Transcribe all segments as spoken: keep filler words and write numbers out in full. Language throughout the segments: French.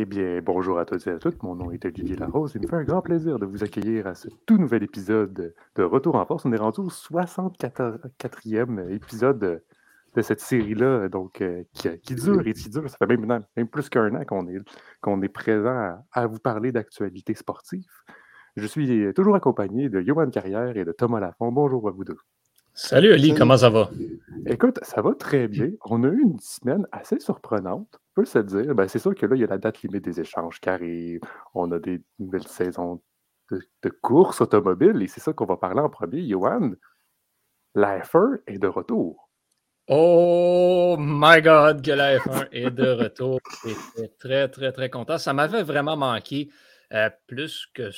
Eh bien, bonjour à tous et à toutes, mon nom est Olivier Larose et il me fait un grand plaisir de vous accueillir à ce tout nouvel épisode de Retour en Force. On est rendu au soixante-quatrième épisode de cette série-là, donc euh, qui, qui dure et qui dure. Ça fait même, même plus qu'un an qu'on est, qu'on est présent à, à vous parler d'actualité sportive. Je suis toujours accompagné de Yohan Carrière et de Thomas Laffont. Bonjour à vous deux. Salut Oli, comment ça va? Écoute, ça va très bien. On a eu une semaine assez surprenante, on peut se dire. Ben, c'est sûr que là, il y a la date limite des échanges qui arrive. On a des nouvelles saisons de, de courses automobiles et c'est ça qu'on va parler en premier. Yohan, la F un est de retour. Oh my God, que la F un est de retour. J'étais très, très, très content. Ça m'avait vraiment manqué euh, plus que...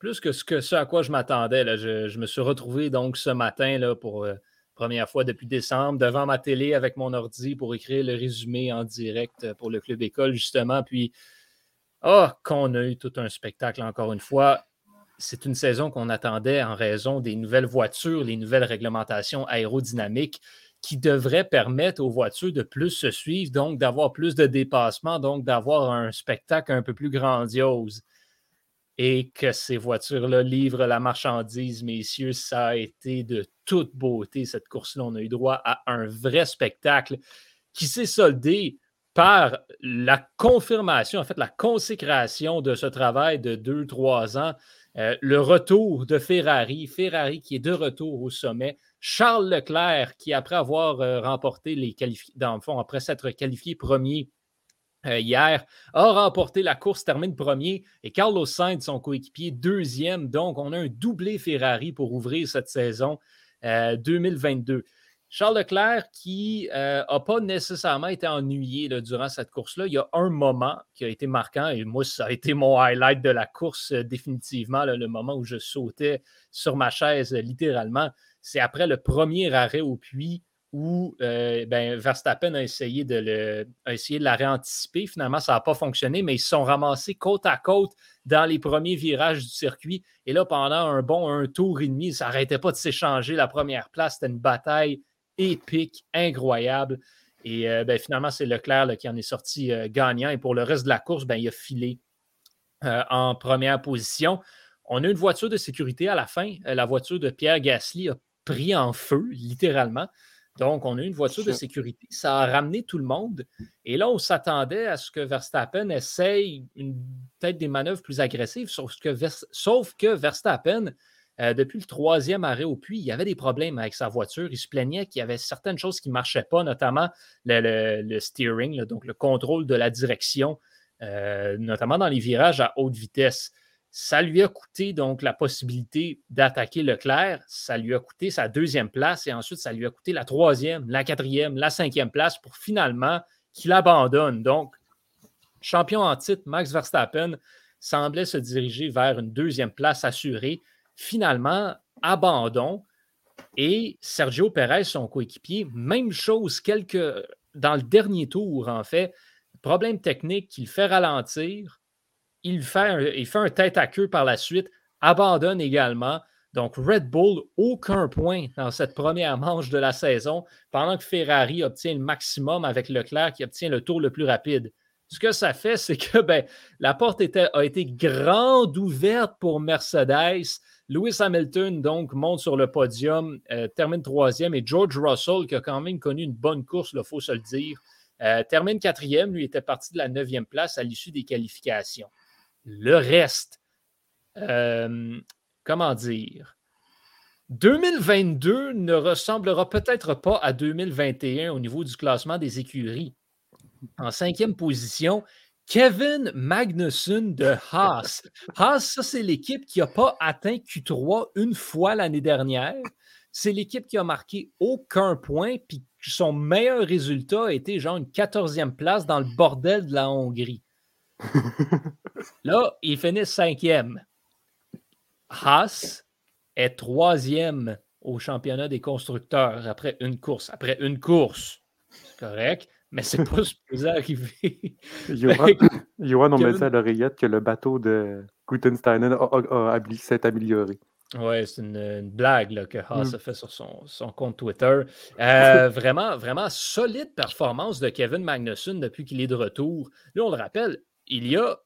Plus que ce, que ce à quoi je m'attendais, là. Je, je me suis retrouvé donc ce matin là, pour la euh, première fois depuis décembre devant ma télé avec mon ordi pour écrire le résumé en direct pour le Club École justement. Puis, ah, oh, qu'on a eu tout un spectacle encore une fois. C'est une saison qu'on attendait en raison des nouvelles voitures, les nouvelles réglementations aérodynamiques qui devraient permettre aux voitures de plus se suivre, donc d'avoir plus de dépassements, donc d'avoir un spectacle un peu plus grandiose. Et que ces voitures-là livrent la marchandise, messieurs, ça a été de toute beauté, cette course-là. On a eu droit à un vrai spectacle qui s'est soldé par la confirmation, en fait, la consécration de ce travail de deux, trois ans. Euh, le retour de Ferrari, Ferrari qui est de retour au sommet. Charles Leclerc qui, après avoir euh, remporté les qualifications, dans le fond, après s'être qualifié premier, hier, a remporté la course, termine premier, et Carlos Sainz, son coéquipier, deuxième. Donc, on a un doublé Ferrari pour ouvrir cette saison euh, deux mille vingt-deux. Charles Leclerc qui n'a euh, pas nécessairement été ennuyé là, durant cette course-là. Il y a un moment qui a été marquant, et moi, ça a été mon highlight de la course euh, définitivement, là, le moment où je sautais sur ma chaise euh, littéralement. C'est après le premier arrêt au puits, où euh, ben, Verstappen a essayé de, le, a essayé de l'arrêt anticipé. Finalement, ça n'a pas fonctionné, mais ils se sont ramassés côte à côte dans les premiers virages du circuit. Et là, pendant un bon un tour et demi, ça n'arrêtait pas de s'échanger la première place. C'était une bataille épique, incroyable. Et euh, ben, finalement, c'est Leclerc là, qui en est sorti euh, gagnant. Et pour le reste de la course, ben, il a filé euh, en première position. On a une voiture de sécurité à la fin. La voiture de Pierre Gasly a pris en feu, littéralement. Donc, on a eu une voiture de sécurité. Ça a ramené tout le monde. Et là, on s'attendait à ce que Verstappen essaye une, peut-être des manœuvres plus agressives, sauf que, Vers, sauf que Verstappen, euh, depuis le troisième arrêt au puits, il y avait des problèmes avec sa voiture. Il se plaignait qu'il y avait certaines choses qui ne marchaient pas, notamment le, le, le steering, là, donc le contrôle de la direction, euh, notamment dans les virages à haute vitesse. Ça lui a coûté donc la possibilité d'attaquer Leclerc. Ça lui a coûté sa deuxième place et ensuite, ça lui a coûté la troisième, la quatrième, la cinquième place pour finalement qu'il abandonne. Donc, champion en titre, Max Verstappen semblait se diriger vers une deuxième place assurée. Finalement, abandon. Et Sergio Perez, son coéquipier, même chose, quelques, dans le dernier tour, en fait, problème technique qui le fait ralentir. Il fait, un, il fait un tête à queue par la suite, abandonne également. Donc, Red Bull, aucun point dans cette première manche de la saison, pendant que Ferrari obtient le maximum avec Leclerc qui obtient le tour le plus rapide. Ce que ça fait, c'est que ben, la porte était, a été grande ouverte pour Mercedes. Lewis Hamilton, donc, monte sur le podium, euh, termine troisième. Et George Russell, qui a quand même connu une bonne course, il faut se le dire, euh, termine quatrième. Lui était parti de la neuvième place à l'issue des qualifications. Le reste, euh, comment dire, deux mille vingt-deux ne ressemblera peut-être pas à deux mille vingt et un au niveau du classement des écuries. En cinquième position, Kevin Magnussen de Haas. Haas, ça, c'est l'équipe qui n'a pas atteint Q trois une fois l'année dernière. C'est l'équipe qui a marqué aucun point, puis son meilleur résultat a été genre une quatorzième place dans le bordel de la Hongrie. Là, ils finissent cinquième. Haas est troisième au championnat des constructeurs après une course. Après une course, c'est correct, mais c'est pas supposé arriver. Johan, on me dit à l'oreillette que le bateau de Gutensteinen s'est amélioré. Oui, c'est une, une blague là, que Haas mm. a fait sur son, son compte Twitter. Euh, vraiment, vraiment solide performance de Kevin Magnussen depuis qu'il est de retour. Là, on le rappelle, il y a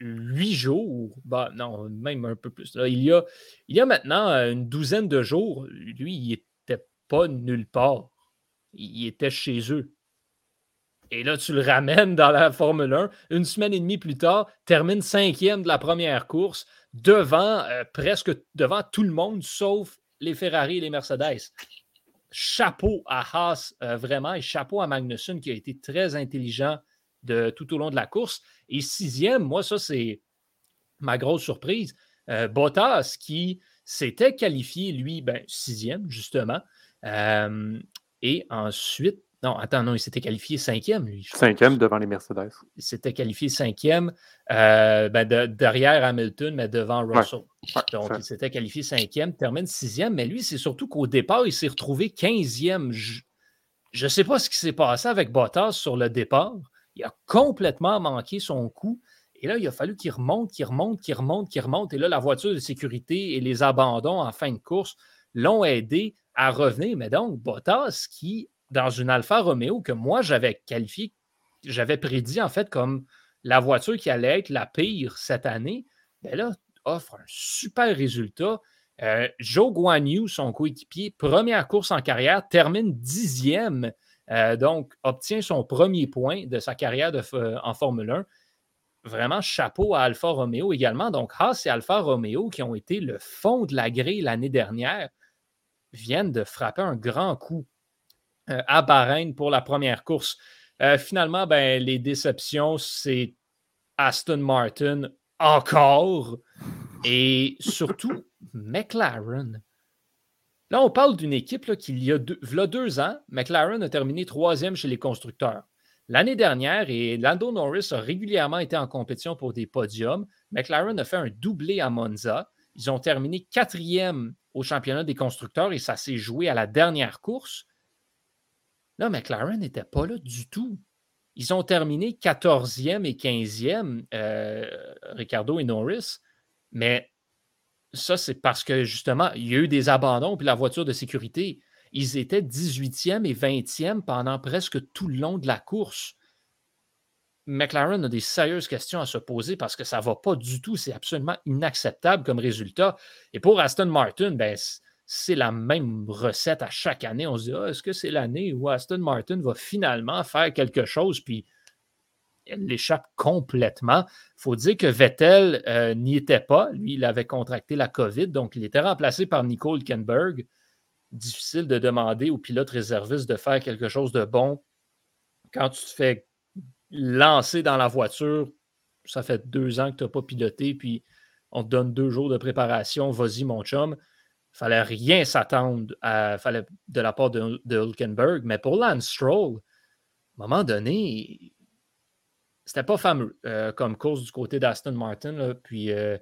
huit jours, bah non, même un peu plus, là, il, y a, il y a maintenant une douzaine de jours, lui, il n'était pas nulle part. Il était chez eux. Et là, tu le ramènes dans la Formule un. Une semaine et demie plus tard, termine cinquième de la première course, devant euh, presque devant tout le monde, sauf les Ferrari et les Mercedes. Chapeau à Haas, euh, vraiment, et chapeau à Magnussen, qui a été très intelligent de, tout au long de la course. Et sixième, moi, ça, c'est ma grosse surprise. Euh, Bottas, qui s'était qualifié, lui, ben, sixième, justement. Euh, et ensuite, Non, attends, non, il s'était qualifié cinquième, lui. Cinquième devant les Mercedes. Il s'était qualifié cinquième, euh, ben de, derrière Hamilton, mais devant Russell. Ouais, ouais, Donc, ça. il s'était qualifié cinquième, termine sixième, mais lui, c'est surtout qu'au départ, il s'est retrouvé quinzième. Je ne sais pas ce qui s'est passé avec Bottas sur le départ. Il a complètement manqué son coup. Et là, il a fallu qu'il remonte, qu'il remonte, qu'il remonte, qu'il remonte. Et là, la voiture de sécurité et les abandons en fin de course l'ont aidé à revenir. Mais donc, Bottas qui... dans une Alfa Romeo que moi, j'avais qualifié, j'avais prédit en fait comme la voiture qui allait être la pire cette année, bien là, offre un super résultat. Euh, Zhou Guan Yu, son coéquipier, première course en carrière, termine dixième, euh, donc obtient son premier point de sa carrière de, euh, en Formule un. Vraiment, chapeau à Alfa Romeo également. Donc, Haas et Alfa Romeo, qui ont été le fond de la grille l'année dernière, viennent de frapper un grand coup à Bahreïn pour la première course. Euh, finalement, ben, les déceptions, c'est Aston Martin encore et surtout McLaren. Là, on parle d'une équipe là, qui, il y a deux, il y a deux ans, McLaren a terminé troisième chez les constructeurs. L'année dernière, et Lando Norris a régulièrement été en compétition pour des podiums. McLaren a fait un doublé à Monza. Ils ont terminé quatrième au championnat des constructeurs et ça s'est joué à la dernière course. Là, McLaren n'était pas là du tout. Ils ont terminé quatorzième et quinzième, euh, Ricardo et Norris, mais ça, c'est parce que, justement, il y a eu des abandons puis la voiture de sécurité. Ils étaient dix-huitième et vingtième pendant presque tout le long de la course. McLaren a des sérieuses questions à se poser parce que ça ne va pas du tout. C'est absolument inacceptable comme résultat. Et pour Aston Martin, ben c'est la même recette à chaque année. On se dit, ah, est-ce que c'est l'année où Aston Martin va finalement faire quelque chose? Puis, elle l'échappe complètement. Il faut dire que Vettel euh, n'y était pas. Lui, il avait contracté la COVID, donc il était remplacé par Nico Hülkenberg. Difficile de demander aux pilotes réservistes de faire quelque chose de bon. Quand tu te fais lancer dans la voiture, ça fait deux ans que tu n'as pas piloté, puis on te donne deux jours de préparation. Vas-y, mon chum. Il ne fallait rien s'attendre à, fallait de la part de, de Hülkenberg. Mais pour Lance Stroll, à un moment donné, c'était pas fameux euh, comme course du côté d'Aston Martin. Là, puis euh,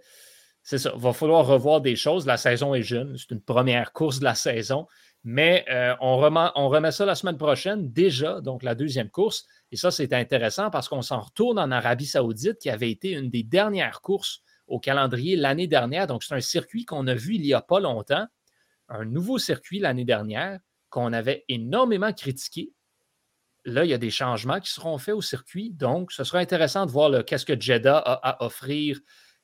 c'est ça, il va falloir revoir des choses. La saison est jeune, c'est une première course de la saison. Mais euh, on, remet, on remet ça la semaine prochaine, déjà, donc la deuxième course. Et ça, c'est intéressant parce qu'on s'en retourne en Arabie Saoudite, qui avait été une des dernières courses au calendrier l'année dernière. Donc, c'est un circuit qu'on a vu il n'y a pas longtemps, un nouveau circuit l'année dernière qu'on avait énormément critiqué. Là, il y a des changements qui seront faits au circuit. Donc, ce sera intéressant de voir là, qu'est-ce que Jeddah a à offrir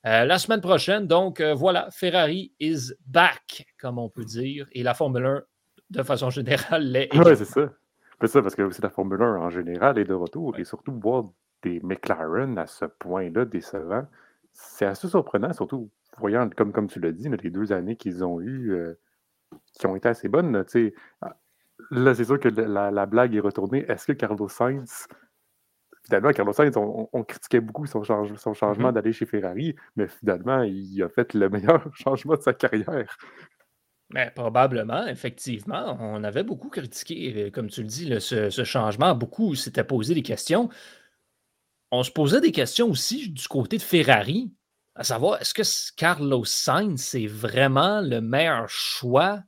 euh, la semaine prochaine. Donc, euh, voilà, Ferrari is back, comme on peut dire. Et la Formule un, de façon générale, l'est. Oui, c'est ça. C'est ça, parce que c'est la Formule un en général est de retour. Et surtout, voir des McLaren à ce point-là décevant, c'est assez surprenant, surtout voyant, comme, comme tu l'as dit, les deux années qu'ils ont eues, euh, qui ont été assez bonnes. Là, là c'est sûr que la, la blague est retournée. Est-ce que Carlos Sainz... Finalement, Carlos Sainz, on, on critiquait beaucoup son, change, son changement mm-hmm. d'aller chez Ferrari, mais finalement, il a fait le meilleur changement de sa carrière. Mais probablement, effectivement. On avait beaucoup critiqué, comme tu le dis, là, ce, ce changement. Beaucoup s'étaient posé des questions. On se posait des questions aussi du côté de Ferrari, à savoir, est-ce que Carlos Sainz, c'est vraiment le meilleur choix?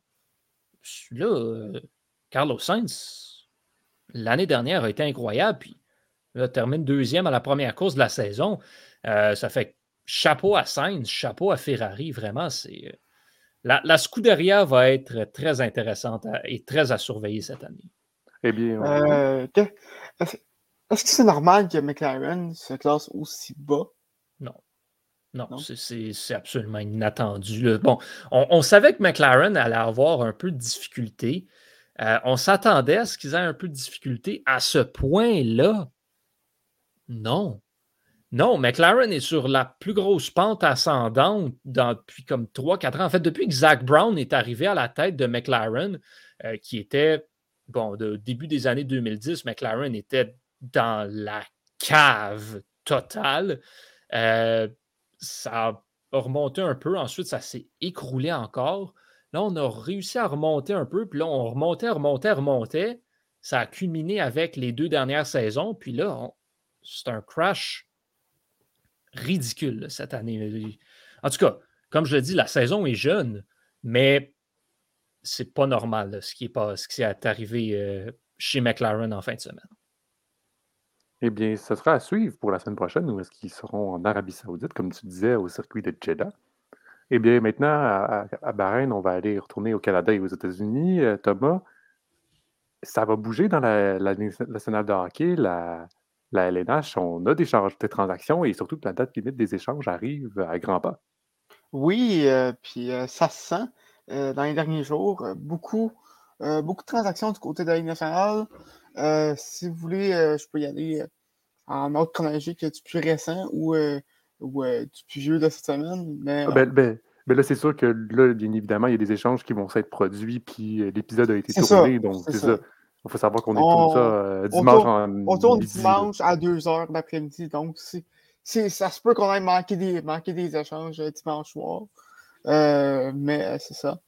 Là, Carlos Sainz, l'année dernière, a été incroyable, puis là, termine deuxième à la première course de la saison. Euh, ça fait chapeau à Sainz, chapeau à Ferrari, vraiment, c'est... La, la Scuderia va être très intéressante à, et très à surveiller cette année. Eh bien... On... Euh, okay. Est-ce que c'est normal que McLaren se classe aussi bas? Non. Non, non. C'est, c'est, c'est absolument inattendu. Là. Bon, on, on savait que McLaren allait avoir un peu de difficulté. Euh, on s'attendait à ce qu'ils aient un peu de difficulté à ce point-là. Non. Non, McLaren est sur la plus grosse pente ascendante dans, depuis comme trois à quatre ans. En fait, depuis que Zach Brown est arrivé à la tête de McLaren, euh, qui était, bon, de début des années deux mille dix, McLaren était dans la cave totale. Euh, ça a remonté un peu. Ensuite, ça s'est écroulé encore. Là, on a réussi à remonter un peu. Puis là, on remontait, remontait, remontait. Ça a culminé avec les deux dernières saisons. Puis là, on, c'est un crash ridicule là, cette année. En tout cas, comme je le dis, la saison est jeune, mais c'est pas normal là, ce qui est pas, ce qui est arrivé euh, chez McLaren en fin de semaine. Eh bien, ce sera à suivre pour la semaine prochaine, où est-ce qu'ils seront en Arabie Saoudite, comme tu disais, au circuit de Jeddah. Eh bien, maintenant, à, à Bahreïn, on va aller retourner au Canada et aux États-Unis. Euh, Thomas, ça va bouger dans la, la nationale de hockey, la, la L N H. On a des, charges, des transactions et surtout que la date limite des échanges arrive à grands pas. Oui, euh, puis euh, ça se sent euh, dans les derniers jours. Beaucoup, euh, beaucoup de transactions du côté de la Ligue nationale. Euh, si vous voulez, euh, je peux y aller euh, en ordre chronologique du plus récent ou, euh, ou euh, du plus vieux de cette semaine. Mais, ah, ben, ben, ben là, c'est sûr que là, bien évidemment, il y a des échanges qui vont s'être produits, puis euh, l'épisode a été c'est tourné, ça, donc c'est ça. Il faut savoir qu'on est on, comme ça euh, dimanche on tourne, en on tourne midi. dimanche à deux heures l'après-midi, donc c'est, c'est, ça se peut qu'on ait manqué des, manqué des échanges euh, dimanche soir, euh, mais euh, c'est ça.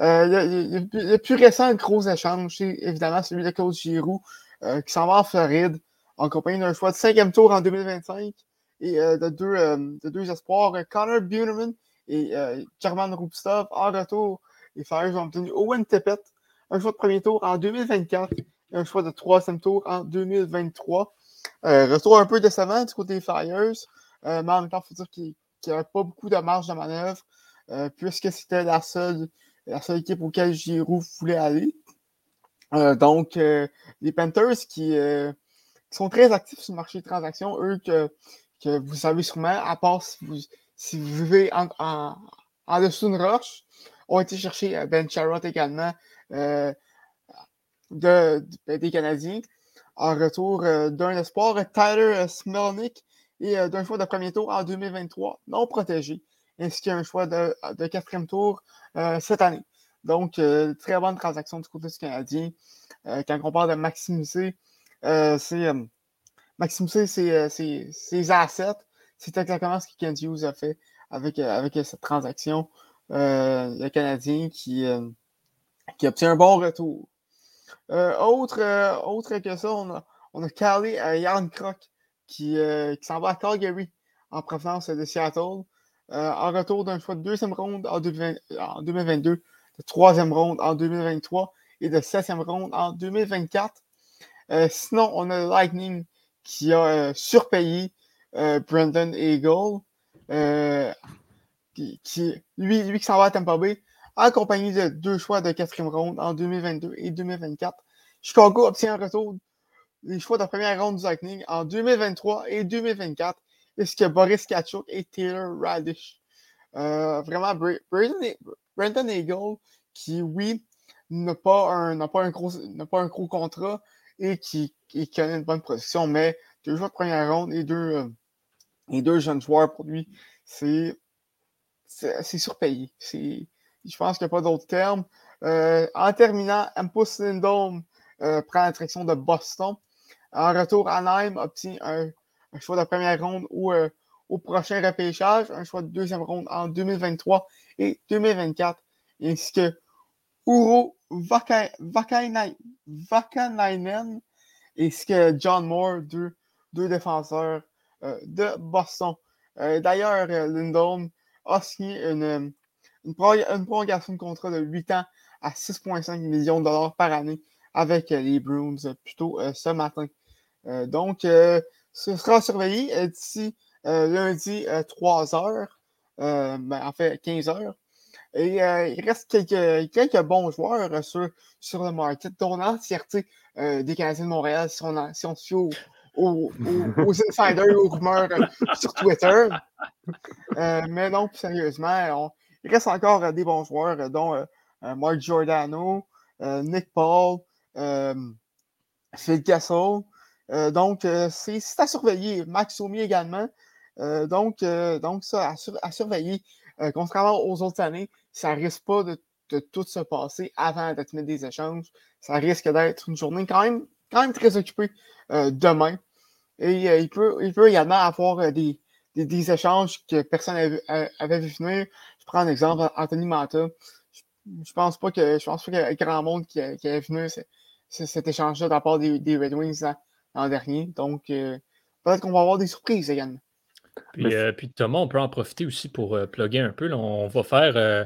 Euh, le, le, le plus récent gros échange, c'est évidemment celui de Claude Giroux, euh, qui s'en va en Floride, en compagnie d'un choix de cinquième tour en deux mille vingt-cinq, et euh, de, deux, euh, de deux espoirs, Connor Buneman et euh, German Roupstov en retour. Les Flyers ont obtenu Owen Tippett, un choix de premier tour en deux mille vingt-quatre, et un choix de troisième tour en deux mille vingt-trois. Euh, retour un peu décevant du côté des Flyers, euh, mais en même temps, il faut dire qu'il n'y a pas beaucoup de marge de manœuvre, euh, puisque c'était la seule... la seule équipe auquel Giroux voulait aller. Euh, donc, euh, les Panthers qui, euh, qui sont très actifs sur le marché des transactions, eux que, que vous savez sûrement, à part si vous, si vous vivez en, en, en dessous d'une roche, ont été chercher Ben Sherratt également euh, de, de, ben, des Canadiens en retour euh, d'un espoir, Tyler Smelnick, et euh, d'un choix de premier tour en deux mille vingt-trois, non protégé, ainsi qu'un choix de, de quatrième tour Euh, cette année. Donc, euh, très bonne transaction du côté du Canadien. Euh, quand on parle de maximiser euh, ses, euh, maximiser ses, ses, ses assets, c'est exactement ce que Kent Hughes a fait avec, avec cette transaction. Euh, le Canadien qui, euh, qui obtient un bon retour. Euh, autre, euh, autre que ça, on a, on a calé à Yohan Carrière qui, euh, qui s'en va à Calgary en provenance de Seattle. Euh, en retour d'un choix de deuxième ronde en, deux mille vingt, en deux mille vingt-deux, de troisième ronde en deux mille vingt-trois et de septième ronde en deux mille vingt-quatre. Euh, sinon, on a Lightning qui a euh, surpayé euh, Brendan Eagle, euh, qui, qui, lui, lui qui s'en va à Tampa Bay, accompagné de deux choix de quatrième ronde en deux mille vingt-deux et deux mille vingt-quatre. Chicago obtient en retour les choix de première ronde du Lightning en deux mille vingt-trois et deux mille vingt-quatre. Est-ce que Boris Kachuk et Taylor Radish? Euh, vraiment, Brendan Eagle, qui, oui, n'a pas un, n'a pas un, gros, n'a pas un gros contrat et qui, qui connaît une bonne production, mais deux joueurs de première ronde et deux, euh, et deux jeunes joueurs pour lui, c'est, c'est, c'est surpayé. C'est, je pense qu'il n'y a pas d'autre terme. Euh, en terminant, Mpuss Lindholm euh, prend la direction de Boston. En retour, Anaheim obtient un un choix de première ronde ou euh, au prochain repêchage, un choix de deuxième ronde en deux mille vingt-trois et deux mille vingt-quatre, ainsi que Uro Vaka, Vakanainen, Vakanainen, ainsi que John Moore, deux, deux défenseurs euh, de Boston. Euh, d'ailleurs, euh, Lindholm a signé une, une, pro- une prolongation de contrat de huit ans à six virgule cinq millions de dollars par année avec euh, les Bruins euh, plus tôt euh, ce matin. Euh, donc, euh, Ce sera surveillé euh, d'ici euh, lundi euh, trois heures, euh, ben, en fait quinze heures. Et euh, il reste quelques, quelques bons joueurs euh, sur, sur le market, dont l'entièreté euh, des Canadiens de Montréal, si on, si on se fie au, aux, aux, aux insiders, aux rumeurs sur Twitter. Euh, mais non, sérieusement, on, il reste encore des bons joueurs, dont euh, Mark Giordano, euh, Nick Paul, euh, Phil Kessel. Euh, donc, euh, c'est, c'est à surveiller. Max Omier également. Euh, donc, euh, donc, ça, à, sur, à surveiller. Euh, contrairement aux autres années, ça risque pas de, de tout se passer avant d'admettre des échanges. Ça risque d'être une journée quand même, quand même très occupée euh, demain. Et euh, il, peut, il peut également avoir euh, des, des, des échanges que personne avait, avait vu venir. Je prends un exemple, Anthony Manta. Je, je pense pas que je pense pas qu'il y a grand monde qui, qui avait vu venir c'est, c'est, cet échange-là de la part des, des Red Wings l'an, l'an dernier. Donc, euh, peut-être qu'on va avoir des surprises également. Puis, euh, puis Thomas, on peut en profiter aussi pour euh, plugger un peu. Là, on va faire... Euh,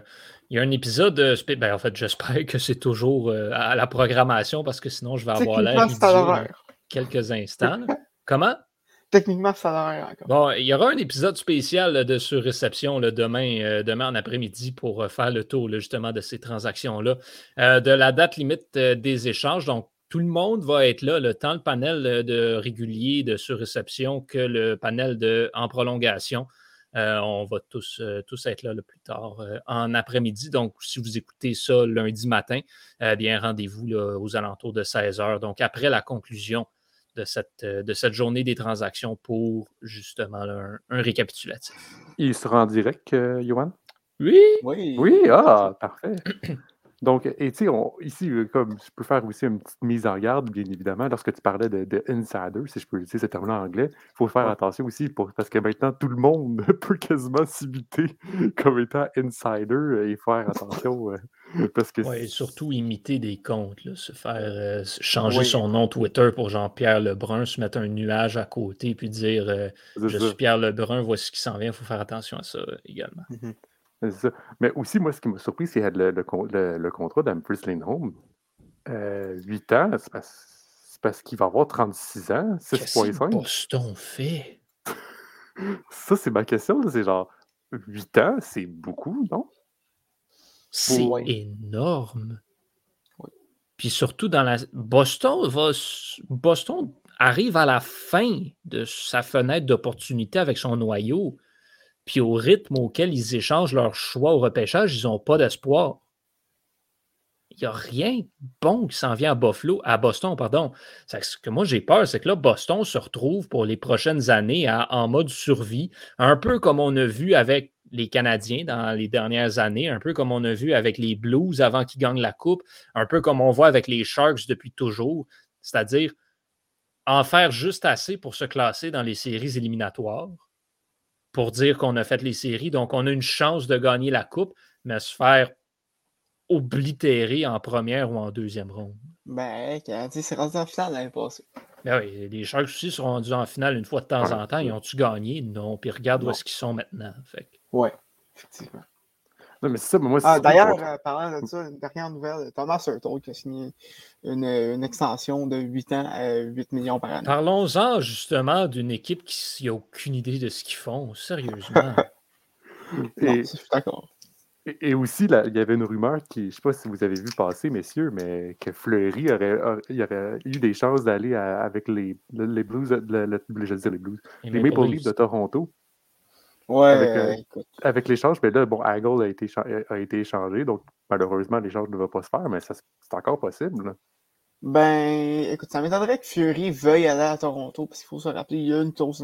il y a un épisode... Euh, ben, en fait, j'espère que c'est toujours euh, à la programmation parce que sinon, je vais avoir l'air idiot quelques instants. Comment? Techniquement, ça n'a rien encore. Bon, il y aura un épisode spécial là, de surréception là, demain, euh, demain en après-midi pour euh, faire le tour là, justement de ces transactions-là, euh, de la date limite euh, des échanges. Donc, tout le monde va être là, le, tant le panel de régulier de surréception que le panel de, en prolongation. Euh, on va tous, euh, tous être là le plus tard euh, en après-midi. Donc, si vous écoutez ça lundi matin, eh bien, rendez-vous là, aux alentours de seize heures. Donc, après la conclusion de cette, euh, de cette journée des transactions pour justement là, un, un récapitulatif. Il sera en direct, euh, Yohan? Oui! Oui! Oui, ah, parfait! Donc, et tu sais, ici, comme je peux faire aussi une petite mise en garde, bien évidemment, lorsque tu parlais de, de insider, si je peux utiliser ce terme-là en anglais, il faut faire attention aussi pour, parce que maintenant, tout le monde peut quasiment s'imiter comme étant insider et faire attention. Euh, parce que ouais, et surtout imiter des comptes, là, se faire euh, changer ouais. son nom Twitter pour Jean-Pierre Lebrun, se mettre un nuage à côté puis dire euh, Je ça. suis Pierre Lebrun, voici ce qui s'en vient, il faut faire attention à ça euh, également. Mm-hmm. C'est ça. Mais aussi, moi, ce qui m'a surpris, c'est le, le, le, le contrat d'Mpuss Lindholm. Euh, huit ans, c'est parce, c'est parce qu'il va avoir trente-six ans, six virgule cinq. Qu'est-ce que Boston fait? Ça, c'est ma question. C'est genre, huit ans, c'est beaucoup, non? C'est ouais. énorme. Ouais. Puis surtout, dans la Boston va... Boston arrive à la fin de sa fenêtre d'opportunité avec son noyau. Puis au rythme auquel ils échangent leurs choix au repêchage, ils n'ont pas d'espoir. Il n'y a rien de bon qui s'en vient à Buffalo, à Boston, pardon. Ce que moi, j'ai peur, c'est que là, Boston se retrouve pour les prochaines années à, en mode survie, un peu comme on a vu avec les Canadiens dans les dernières années, un peu comme on a vu avec les Blues avant qu'ils gagnent la Coupe, un peu comme on voit avec les Sharks depuis toujours, c'est-à-dire en faire juste assez pour se classer dans les séries éliminatoires, pour dire qu'on a fait les séries. Donc, on a une chance de gagner la Coupe, mais se faire oblitérer en première ou en deuxième ronde. Ben, Canadien s'est rendu en finale l'année passée. Ben oui, les Sharks aussi sont rendus en finale une fois de temps ouais. en temps. Ils ont-tu gagné? Non. Puis regarde non. où est-ce qu'ils sont maintenant. Fait. Ouais, effectivement. Non, mais c'est ça, mais moi, c'est ah, d'ailleurs, euh, parlant de ça, une dernière nouvelle, Thomas Laffont qui a signé une, une extension de huit ans à huit millions par an. Parlons-en justement d'une équipe qui n'a aucune idée de ce qu'ils font, sérieusement. et, non, je suis d'accord. Et, et aussi, là, il y avait une rumeur qui, je ne sais pas si vous avez vu passer, messieurs, mais que Fleury aurait, aurait, il aurait eu des chances d'aller à, avec les, les Blues, le, le, je veux dire les Blues, les, les Maple Leafs de Toronto. Ouais, avec, euh, écoute. Avec l'échange, mais là, bon, Hagel a été, a été échangé, donc malheureusement, l'échange ne va pas se faire, mais ça, c'est encore possible. Ben, écoute, ça m'étonnerait que Fury veuille aller à Toronto, parce qu'il faut se rappeler, il y a une clause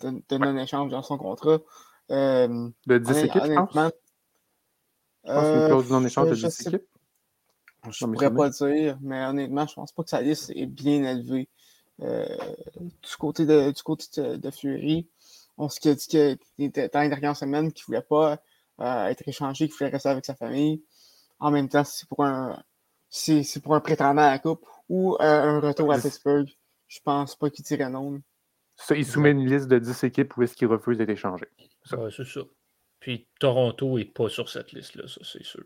de, de, de non-échange dans son contrat. Euh, de dix équipes, je pense. Je pense qu'une clause de non-échange de dix équipes. Je ne pourrais pas dire, mais honnêtement, je pense pas que sa liste est bien élevée euh, du côté de, du côté de, de Fury. On se dit que dans les dernières semaines, qu'il ne voulait pas euh, être échangé, qu'il voulait rester avec sa famille. En même temps, c'est pour un, c'est, c'est pour un prétendant à la Coupe ou euh, un retour à Pittsburgh. Je ne pense pas qu'il dirait non. Ça, il soumet une liste de dix équipes où est-ce qu'il refuse d'être échangé. Ça. Ouais, c'est ça. Puis Toronto n'est pas sur cette liste-là, ça, c'est sûr.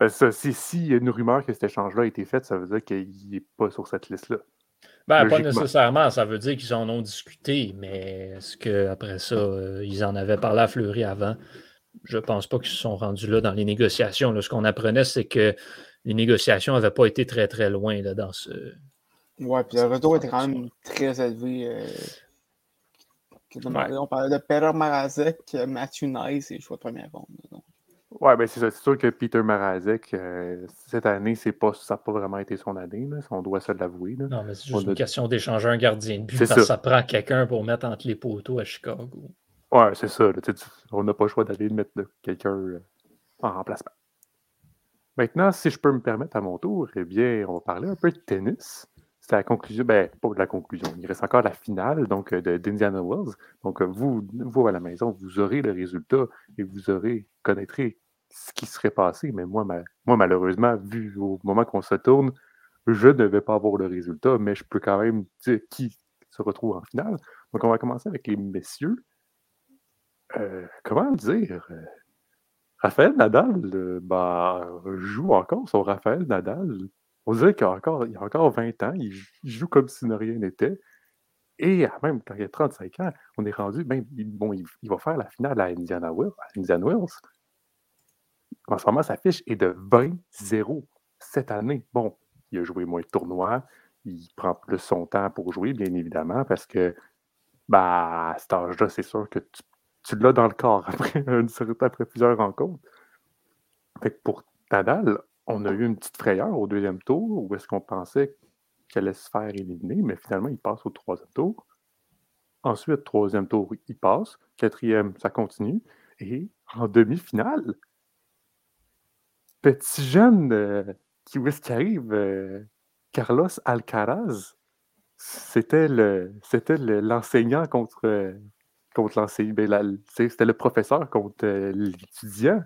Ben, ça, si, si y a une rumeur que cet échange-là a été fait, ça veut dire qu'il n'est pas sur cette liste-là. Ben, pas nécessairement, ça veut dire qu'ils en ont discuté, mais est-ce qu'après ça, euh, ils en avaient parlé à Fleury avant? Je pense pas qu'ils se sont rendus là dans les négociations. Là, ce qu'on apprenait, c'est que les négociations n'avaient pas été très, très loin là, dans ce, Ouais, puis le retour était quand même très élevé. Euh... Ouais. On parlait de Peter Mrazek, Matthew Nice et choix de première ronde. Donc. Oui, ben c'est ça. C'est sûr que Peter Mrazek, euh, cette année, c'est pas, ça n'a pas vraiment été son année. Là, on doit se l'avouer. Là. Non, mais c'est juste on une a... question d'échanger un gardien de but parce que ça prend quelqu'un pour mettre entre les poteaux à Chicago. Oui, c'est ça. Là, on n'a pas le choix d'aller mettre là, quelqu'un euh, en remplacement. Maintenant, si je peux me permettre à mon tour, eh bien, on va parler un peu de tennis. C'est la conclusion, ben pas de la conclusion, il reste encore la finale donc, de, d'Indian Wells. Donc, vous, vous à la maison, vous aurez le résultat et vous aurez, connaîtrez ce qui serait passé. Mais moi, ma, moi malheureusement, vu au moment qu'on se tourne, je ne vais pas avoir le résultat, mais je peux quand même dire qui se retrouve en finale. Donc, on va commencer avec les messieurs. Euh, comment dire? Raphaël Nadal, ben, joue encore son Raphaël Nadal. On dirait qu'il y a encore, il y a encore vingt ans, il joue comme si de rien n'était. Et même quand il y a trente-cinq ans, on est rendu, ben, bon, il, il va faire la finale à Indian Wells. Indian Wells. En ce moment, sa fiche est de vingt zéro cette année. Bon, il a joué moins de tournois, il prend plus son temps pour jouer, bien évidemment, parce que ben, à cet âge-là, c'est sûr que tu, tu l'as dans le corps après, après plusieurs rencontres. Fait que pour Nadal, on a eu une petite frayeur au deuxième tour où est-ce qu'on pensait qu'elle allait se faire éliminer, mais finalement, il passe au troisième tour. Ensuite, troisième tour, il passe. Quatrième, ça continue. Et en demi-finale, petit jeune euh, qui où est-ce qu'il arrive, euh, Carlos Alcaraz, c'était, le, c'était le, l'enseignant contre, euh, contre l'enseignant. Ben, la, c'était le professeur contre euh, l'étudiant.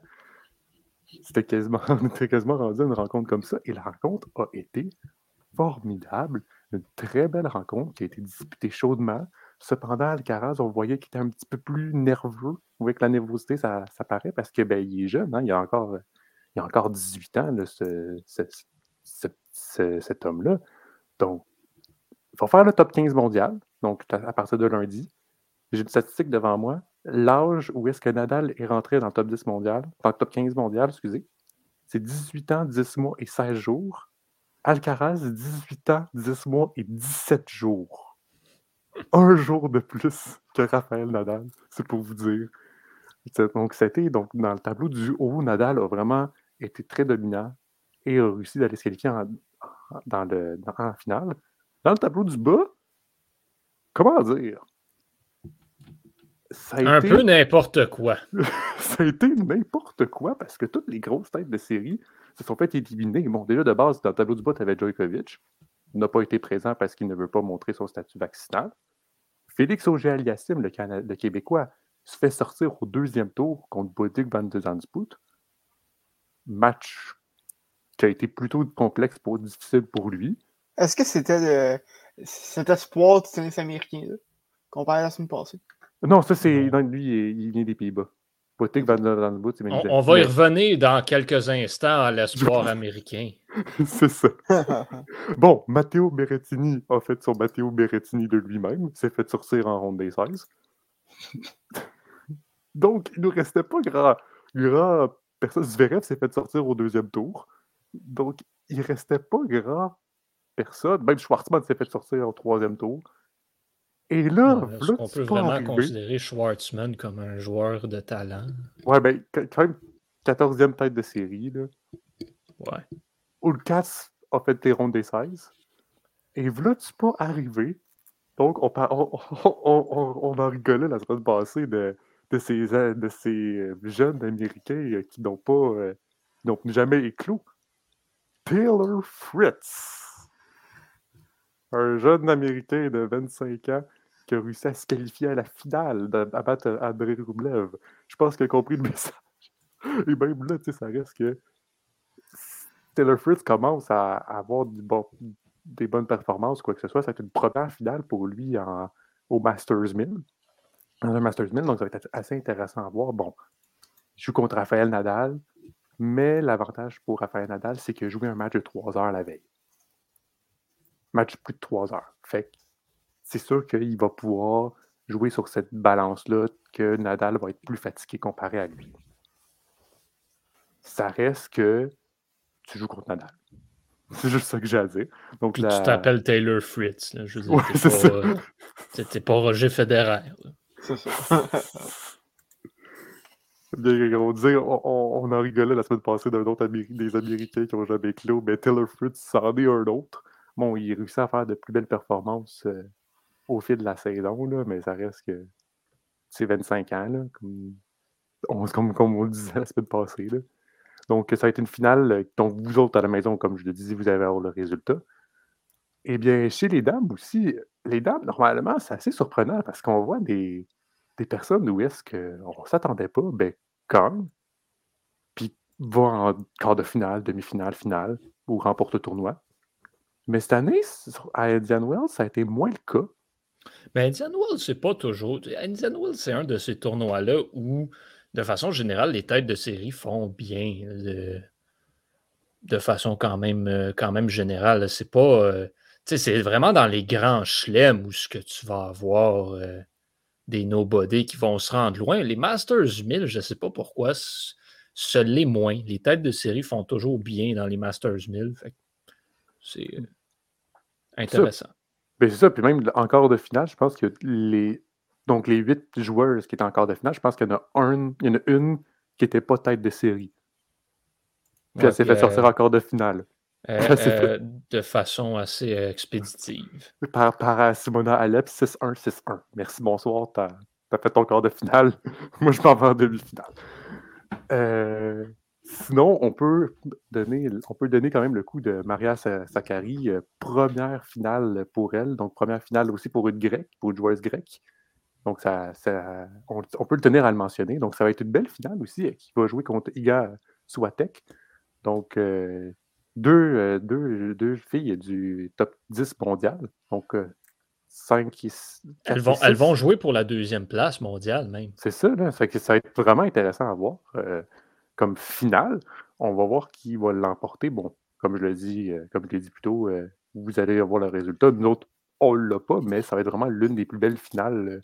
C'était quasiment, on était quasiment rendu à une rencontre comme ça. Et la rencontre a été formidable. Une très belle rencontre qui a été disputée chaudement. Cependant, Alcaraz, on voyait qu'il était un petit peu plus nerveux. On voyait que la nervosité, ça, ça paraît parce que ben, il est jeune. Hein? Il, a encore, il a encore dix-huit ans, là, ce, ce, ce, ce, cet homme-là. Donc, il va faire le top quinze mondial. Donc, à, à partir de lundi, j'ai une statistique devant moi. L'âge où est-ce que Nadal est rentré dans le top dix mondial, dans le top quinze mondial, excusez, c'est dix-huit ans, dix mois et seize jours. Alcaraz, dix-huit ans, dix mois et dix-sept jours. Un jour de plus que Raphaël Nadal, c'est pour vous dire. Donc, c'était, donc, dans le tableau du haut, Nadal a vraiment été très dominant et a réussi d'aller se qualifier en, dans le, dans, en finale. Dans le tableau du bas, comment dire? Ça a un été... peu n'importe quoi. Ça a été n'importe quoi parce que toutes les grosses têtes de série se sont fait éliminer. Bon, déjà de base, dans le tableau du bas, tu avais Djokovic. Il n'a pas été présent parce qu'il ne veut pas montrer son statut vaccinal. Félix Auger-Aliassime, le, Cana... le Québécois, se fait sortir au deuxième tour contre Bouduk van de Zandvoort. Match qui a été plutôt complexe, pour... difficile pour lui. Est-ce que c'était le... cet espoir du tennis américain là, comparé à la semaine passée? Non, ça, c'est. Non, lui, il vient des Pays-Bas. Bottas va dans le bout, c'est magnifique. On va y revenir dans quelques instants à l'espoir américain. C'est ça. Bon, Matteo Berrettini a fait son Matteo Berrettini de lui-même. Il s'est fait sortir en ronde des seize. Donc, il ne nous restait pas grand. grand personne. Zverev s'est fait sortir au deuxième tour. Donc, il ne restait pas grand personne. Même Schwarzman s'est fait sortir au troisième tour. Et là, ouais, là on peut vraiment arrivé. Considérer Schwarzman comme un joueur de talent. Ouais, ben, quand même, quatorzième tête de série, là. Ouais. Ulkas a fait les rondes des seize. Et là, tu pas arrivé. Donc, on, on, on, on, on en rigolait la semaine passée de, de, ces, de ces jeunes Américains qui n'ont pas, euh, qui n'ont jamais éclos. Taylor Fritz. Un jeune Américain de vingt-cinq ans qui a réussi à se qualifier à la finale à battre Andrei Rublev. Je pense qu'il a compris le message. Et même là, tu sais, ça reste que Taylor Fritz commence à avoir du bon, des bonnes performances, quoi que ce soit. Ça va être une première finale pour lui en, au Masters mille. Dans le Masters mille, donc ça va être assez intéressant à voir. Bon, je joue contre Raphaël Nadal, mais l'avantage pour Raphaël Nadal, c'est qu'il a joué un match de trois heures la veille. Match plus de trois heures. Fait que c'est sûr qu'il va pouvoir jouer sur cette balance-là que Nadal va être plus fatigué comparé à lui. Ça reste que tu joues contre Nadal. C'est juste ça que j'ai à dire. Donc, la... Tu t'appelles Taylor Fritz. Là, je veux dire, ouais, t'es c'est pas, ça. Euh, t'es, t'es pas Roger Federer. Là. C'est ça. On, dit, on, on en rigolait la semaine passée d'un autre Américain, des Américains qui n'ont jamais clos, mais Taylor Fritz, ça en est un autre. Bon, il réussit à faire de plus belles performances euh, au fil de la saison, là, mais ça reste que c'est vingt-cinq ans, là, comme, on, comme, comme on le disait la semaine passée. Là. Donc, ça a été une finale dont vous autres à la maison, comme je le disais, vous allez avoir le résultat. Eh bien, chez les dames aussi, les dames, normalement, c'est assez surprenant parce qu'on voit des, des personnes où est-ce qu'on ne s'attendait pas, ben quand, puis va en quart de finale, demi-finale, finale, ou remporte le tournoi. Mais cette année, à Indian Wells, ça a été moins le cas. Mais Indian Wells, c'est pas toujours... Indian Wells, c'est un de ces tournois-là où, de façon générale, les têtes de série font bien le... de façon quand même, quand même générale. C'est pas... Euh... Tu sais, c'est vraiment dans les grands chelems où ce que tu vas avoir euh, des nobody qui vont se rendre loin. Les Masters mille, je ne sais pas pourquoi, se l'est moins. Les têtes de série font toujours bien dans les Masters mille. Fait que c'est euh, intéressant. C'est ça. c'est ça. Puis même en quart de finale, je pense que les donc les huit joueuses qui étaient en quart de finale, je pense qu'il y en a, un, il y en a une qui n'était pas tête de série. Puis ouais, elle s'est fait euh... sortir en quart de finale. Euh, euh, de façon assez expéditive. Par, par Simona Alep, six un, six un. Merci, bonsoir, t'as, t'as fait ton quart de finale. Moi, je m'en vais en demi-finale. Euh, sinon, on peut, donner, on peut donner quand même le coup de Maria Sakkari, euh, première finale pour elle, donc première finale aussi pour une grecque, pour une joueuse grecque. Donc, ça, ça, on, on peut le tenir à le mentionner. Donc, ça va être une belle finale aussi, euh, qui va jouer contre Iga Świątek. Donc, euh, Deux, euh, deux, deux filles du top dix mondial. Donc, euh, cinq et six. Elles vont, elles vont jouer pour la deuxième place mondiale, même. C'est ça, là. Ça, ça va être vraiment intéressant à voir. Euh, comme finale, on va voir qui va l'emporter. Bon, comme je l'ai dit, euh, comme je l'ai dit plus tôt, euh, vous allez avoir le résultat. Nous autres, on ne l'a pas, mais ça va être vraiment l'une des plus belles finales euh,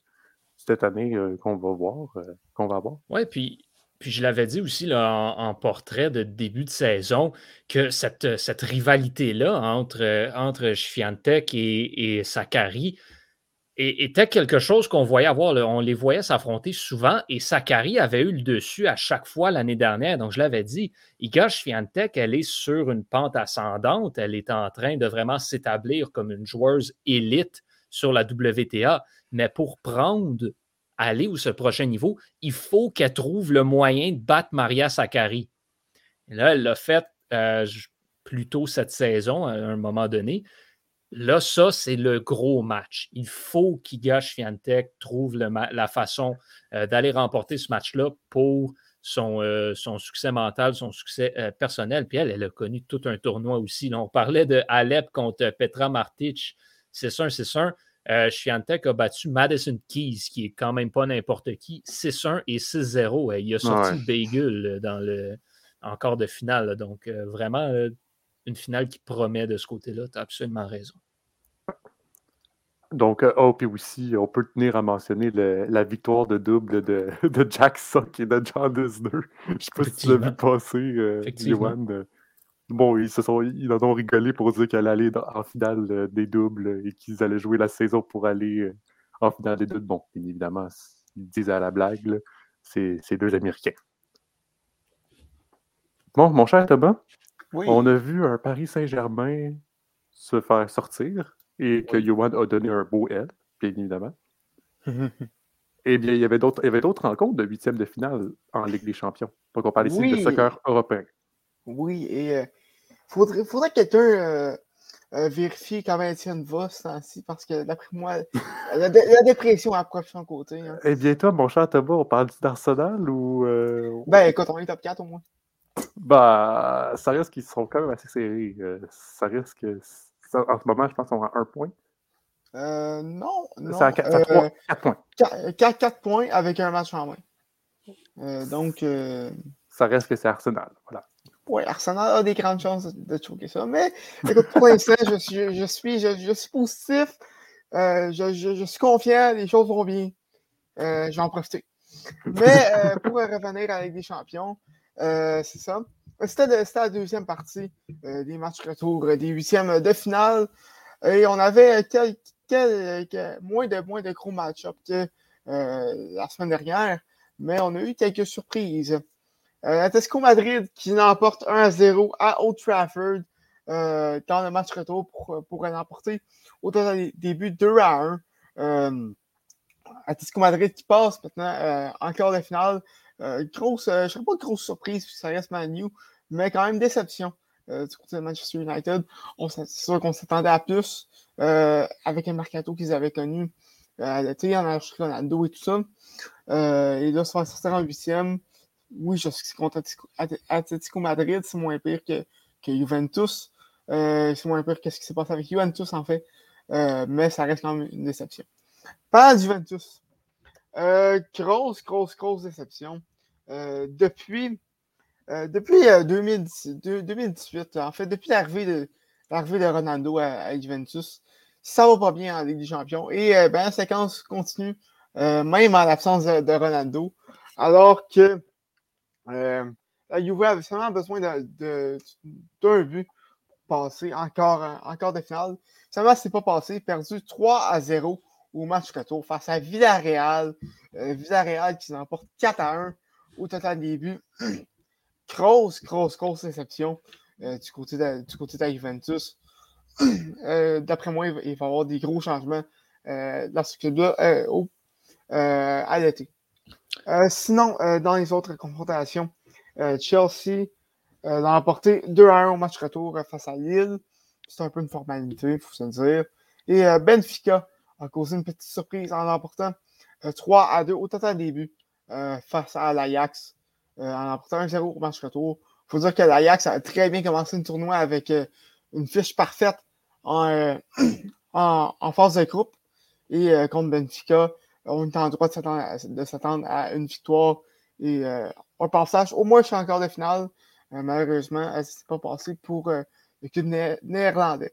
cette année euh, qu'on va voir, euh, qu'on va avoir. Oui, puis. Puis je l'avais dit aussi là, en, en portrait de début de saison, que cette, cette rivalité-là entre, entre Świątek et, et Sakkari était quelque chose qu'on voyait avoir. Là. On les voyait s'affronter souvent et Sakkari avait eu le dessus à chaque fois l'année dernière. Donc je l'avais dit, Iga Świątek, elle est sur une pente ascendante. Elle est en train de vraiment s'établir comme une joueuse élite sur la W T A. Mais pour prendre... aller au ce prochain niveau, il faut qu'elle trouve le moyen de battre Maria Sakkari. Et là, elle l'a fait euh, plus tôt cette saison, à un moment donné. Là, ça, c'est le gros match. Il faut qu'Iga Świątek trouve le ma- la façon euh, d'aller remporter ce match-là pour son, euh, son succès mental, son succès euh, personnel. Puis elle, elle a connu tout un tournoi aussi. Là, on parlait de Alep contre Petra Martic. C'est ça, c'est ça. Euh, Świątek a battu Madison Keys, qui est quand même pas n'importe qui, six un et six zéro. Euh, il a sorti ouais. le bagel dans le, en quart de finale. Là, donc, euh, vraiment, euh, une finale qui promet de ce côté-là. Tu as absolument raison. Donc, euh, oh, puis aussi, on peut tenir à mentionner le, la victoire de double de, de Jack Sock et de John Isner. Je ne sais pas si tu l'as vu passer, euh, Yohan. Euh, Bon, ils se sont, ils en ont rigolé pour dire qu'elle allait en finale des doubles et qu'ils allaient jouer la saison pour aller en finale des doubles. Bon, bien évidemment, ils disent à la blague, là, c'est, c'est deux Américains. Bon, mon cher Thomas, oui. On a vu un Paris Saint-Germain se faire sortir et que oui. Yohan a donné un beau L, bien évidemment. Eh bien, il y avait d'autres, il y avait d'autres rencontres de huitième de finale en Ligue des Champions. Donc, on parle ici oui. de soccer européen. Oui, et euh, faudrait, faudrait que quelqu'un euh, euh, vérifie comment Étienne va ce temps-ci, parce que d'après moi, la, dé- la dépression approche son côté. Hein. Eh bien, toi, mon cher Thomas, on parle d'Arsenal ou. Euh... Ben, écoute, on est top quatre au moins. Ben, ça risque qu'ils sont quand même assez serrés. Euh, ça risque. Ça, en ce moment, je pense qu'on a un point. Euh, non, non. Ça a quatre euh, points. quatre points avec un match en moins. Euh, donc. Euh... Ça reste que c'est Arsenal, voilà. Oui, Arsenal a des grandes chances de, de choquer ça. Mais écoute, pour l'instant, je suis, je, je suis, je, je suis positif. Euh, je, je, je suis confiant. Les choses vont bien. Euh, je vais en profiter. Mais euh, pour revenir à la Ligue des Champions, euh, c'est ça. C'était, c'était la deuxième partie euh, des matchs retour euh, des huitièmes de finale. Et on avait quelques, quelques, moins, de, moins de gros match-up que euh, la semaine dernière, mais on a eu quelques surprises. Euh, Atletico Madrid qui l'emporte un à zéro à Old Trafford euh, dans le match retour pour, pour l'emporter au total des buts deux à un. Euh, Atletico Madrid qui passe maintenant euh, en quart de finale. Euh, grosse, euh, je ne serais pas de grosse surprise si ça reste Man U, mais quand même déception euh, du côté de Manchester United. On, c'est sûr qu'on s'attendait à plus euh, avec un mercato qu'ils avaient connu. Euh, tu sais, on a acheté Ronaldo et tout ça. Euh, et là, se faire sortir en huitième. Oui, je suis contre Atlético Madrid, c'est moins pire que, que Juventus. Euh, c'est moins pire que ce qui s'est passé avec Juventus, en fait. Euh, mais ça reste quand même une déception. Pas Juventus. Euh, grosse, grosse, grosse déception. Euh, depuis euh, depuis euh, deux mille dix-huit, en fait, depuis l'arrivée de, l'arrivée de Ronaldo à, à Juventus, ça va pas bien en Ligue des Champions. Et euh, ben, la séquence continue, euh, même en l'absence de, de Ronaldo. Alors que Euh, la Juve avait seulement besoin de, de, d'un but pour passer encore, encore de finale. Seulement, c'est pas passé. Perdu trois à zéro au match retour face à Villarreal. Euh, Villarreal qui l'emporte quatre à un au total des buts. Grosse, grosse, grosse déception euh, du côté de, du côté de la Juventus. Euh, d'après moi, il va y avoir des gros changements euh, dans ce club-là euh, au, euh, à l'été. Euh, sinon, euh, dans les autres confrontations, euh, Chelsea euh, l'a emporté deux à un au match retour face à Lille. C'est un peu une formalité, il faut se le dire. Et euh, Benfica a causé une petite surprise en l'emportant euh, trois à deux au total des buts euh, face à l'Ajax. Euh, en l'emportant un zéro au match retour. Il faut dire que l'Ajax a très bien commencé le tournoi avec euh, une fiche parfaite en, euh, en, en phase de groupe. Et euh, contre Benfica, on est en droit de s'attendre à, de s'attendre à une victoire et euh, un passage. Au moins, je suis en quart de finale. Euh, malheureusement, ça ne s'est pas passé pour euh, l'équipe né- néerlandaise.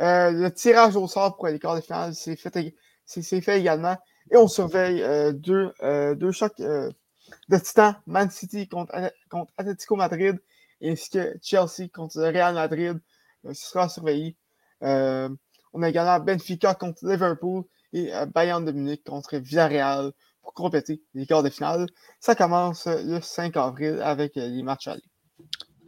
Euh, le tirage au sort pour les quarts de finale s'est fait, c'est, c'est fait également. Et on surveille euh, deux, euh, deux chocs euh, de titans. Man City contre, contre Atlético Madrid ainsi que Chelsea contre le Real Madrid. Euh, ce sera surveillé. Euh, on a également Benfica contre Liverpool et Bayern de Munich contre Villarreal pour compléter les quarts de finale. Ça commence le cinq avril avec les matchs allés.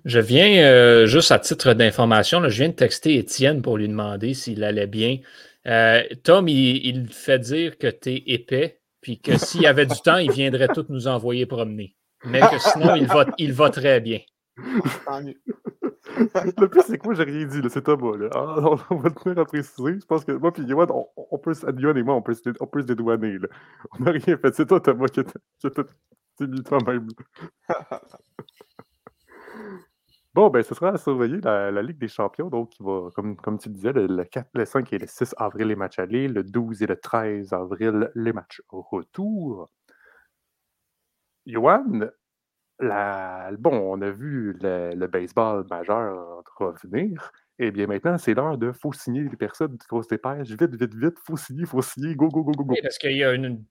Je viens, euh, juste à titre d'information, là, je viens de texter Étienne pour lui demander s'il allait bien. Euh, Tom, il, il fait dire que t'es épais, puis que s'il y avait du temps, il viendrait tous nous envoyer promener. Mais que sinon, il va, il va très bien. Tant mieux. Le plus, c'est que moi, j'ai rien dit, là, c'est à moi. Là. Ah, on, on va tenir à préciser. Je pense que moi, puis Yohan, on, on peut se Yohan et moi, on peut se, on peut se dédouaner. Là. On n'a rien fait. C'est toi, Thomas, qui t'es mis toi-même. Bon, ben, ce sera à surveiller la, la Ligue des champions, donc, qui va, comme, comme tu disais, le, le quatre, le cinq et le six avril, les matchs allés, le douze et le treize avril, les matchs retour. Yohan? La... Bon, on a vu le, le baseball majeur revenir. Et bien maintenant, c'est l'heure de faut signer les personnes qu'on se dépêche. Vite, vite, vite, faut signer, faut signer, go, go, go, go, go. Parce qu'il y a une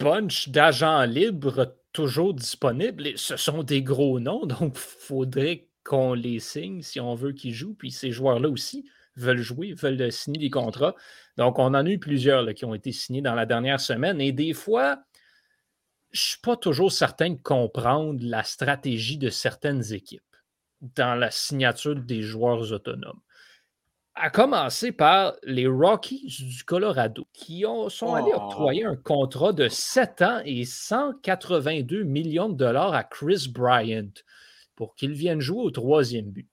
bunch d'agents libres toujours disponibles. Et ce sont des gros noms, donc il faudrait qu'on les signe si on veut qu'ils jouent. Puis ces joueurs-là aussi veulent jouer, veulent signer des contrats. Donc on en a eu plusieurs là, qui ont été signés dans la dernière semaine. Et des fois, je ne suis pas toujours certain de comprendre la stratégie de certaines équipes dans la signature des joueurs autonomes. À commencer par les Rockies du Colorado, qui ont, sont oh. allés octroyer un contrat de sept ans et cent quatre-vingt-deux millions de dollars à Chris Bryant pour qu'il vienne jouer au troisième but.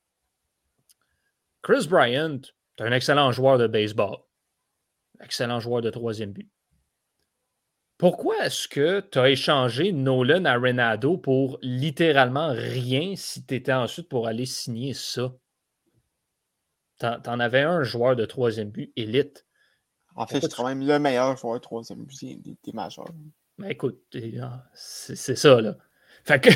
Chris Bryant est un excellent joueur de baseball, excellent joueur de troisième but. Pourquoi est-ce que tu as échangé Nolan Arenado pour littéralement rien si tu étais ensuite pour aller signer ça? T'en, t'en avais un joueur de troisième but élite. En fait, c'est tu... quand même le meilleur joueur de troisième but des, des majeurs. Ben écoute, c'est, c'est ça, là. Fait que,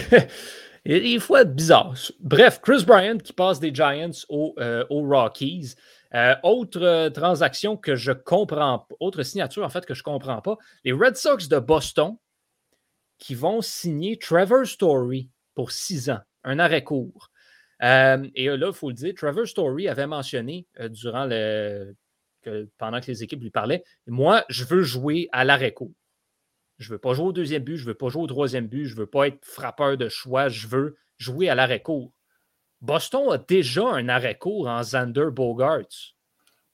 il faut être bizarre. Bref, Chris Bryant qui passe des Giants aux, euh, aux Rockies. Euh, autre euh, transaction que je comprends, autre signature en fait que je ne comprends pas, les Red Sox de Boston qui vont signer Trevor Story pour six ans, un arrêt court. Euh, et là, il faut le dire, Trevor Story avait mentionné euh, durant le que, pendant que les équipes lui parlaient, moi, je veux jouer à l'arrêt-court. Je ne veux pas jouer au deuxième but, je ne veux pas jouer au troisième but, je ne veux pas être frappeur de choix, je veux jouer à l'arrêt-court. Boston a déjà un arrêt-court en Xander Bogaerts.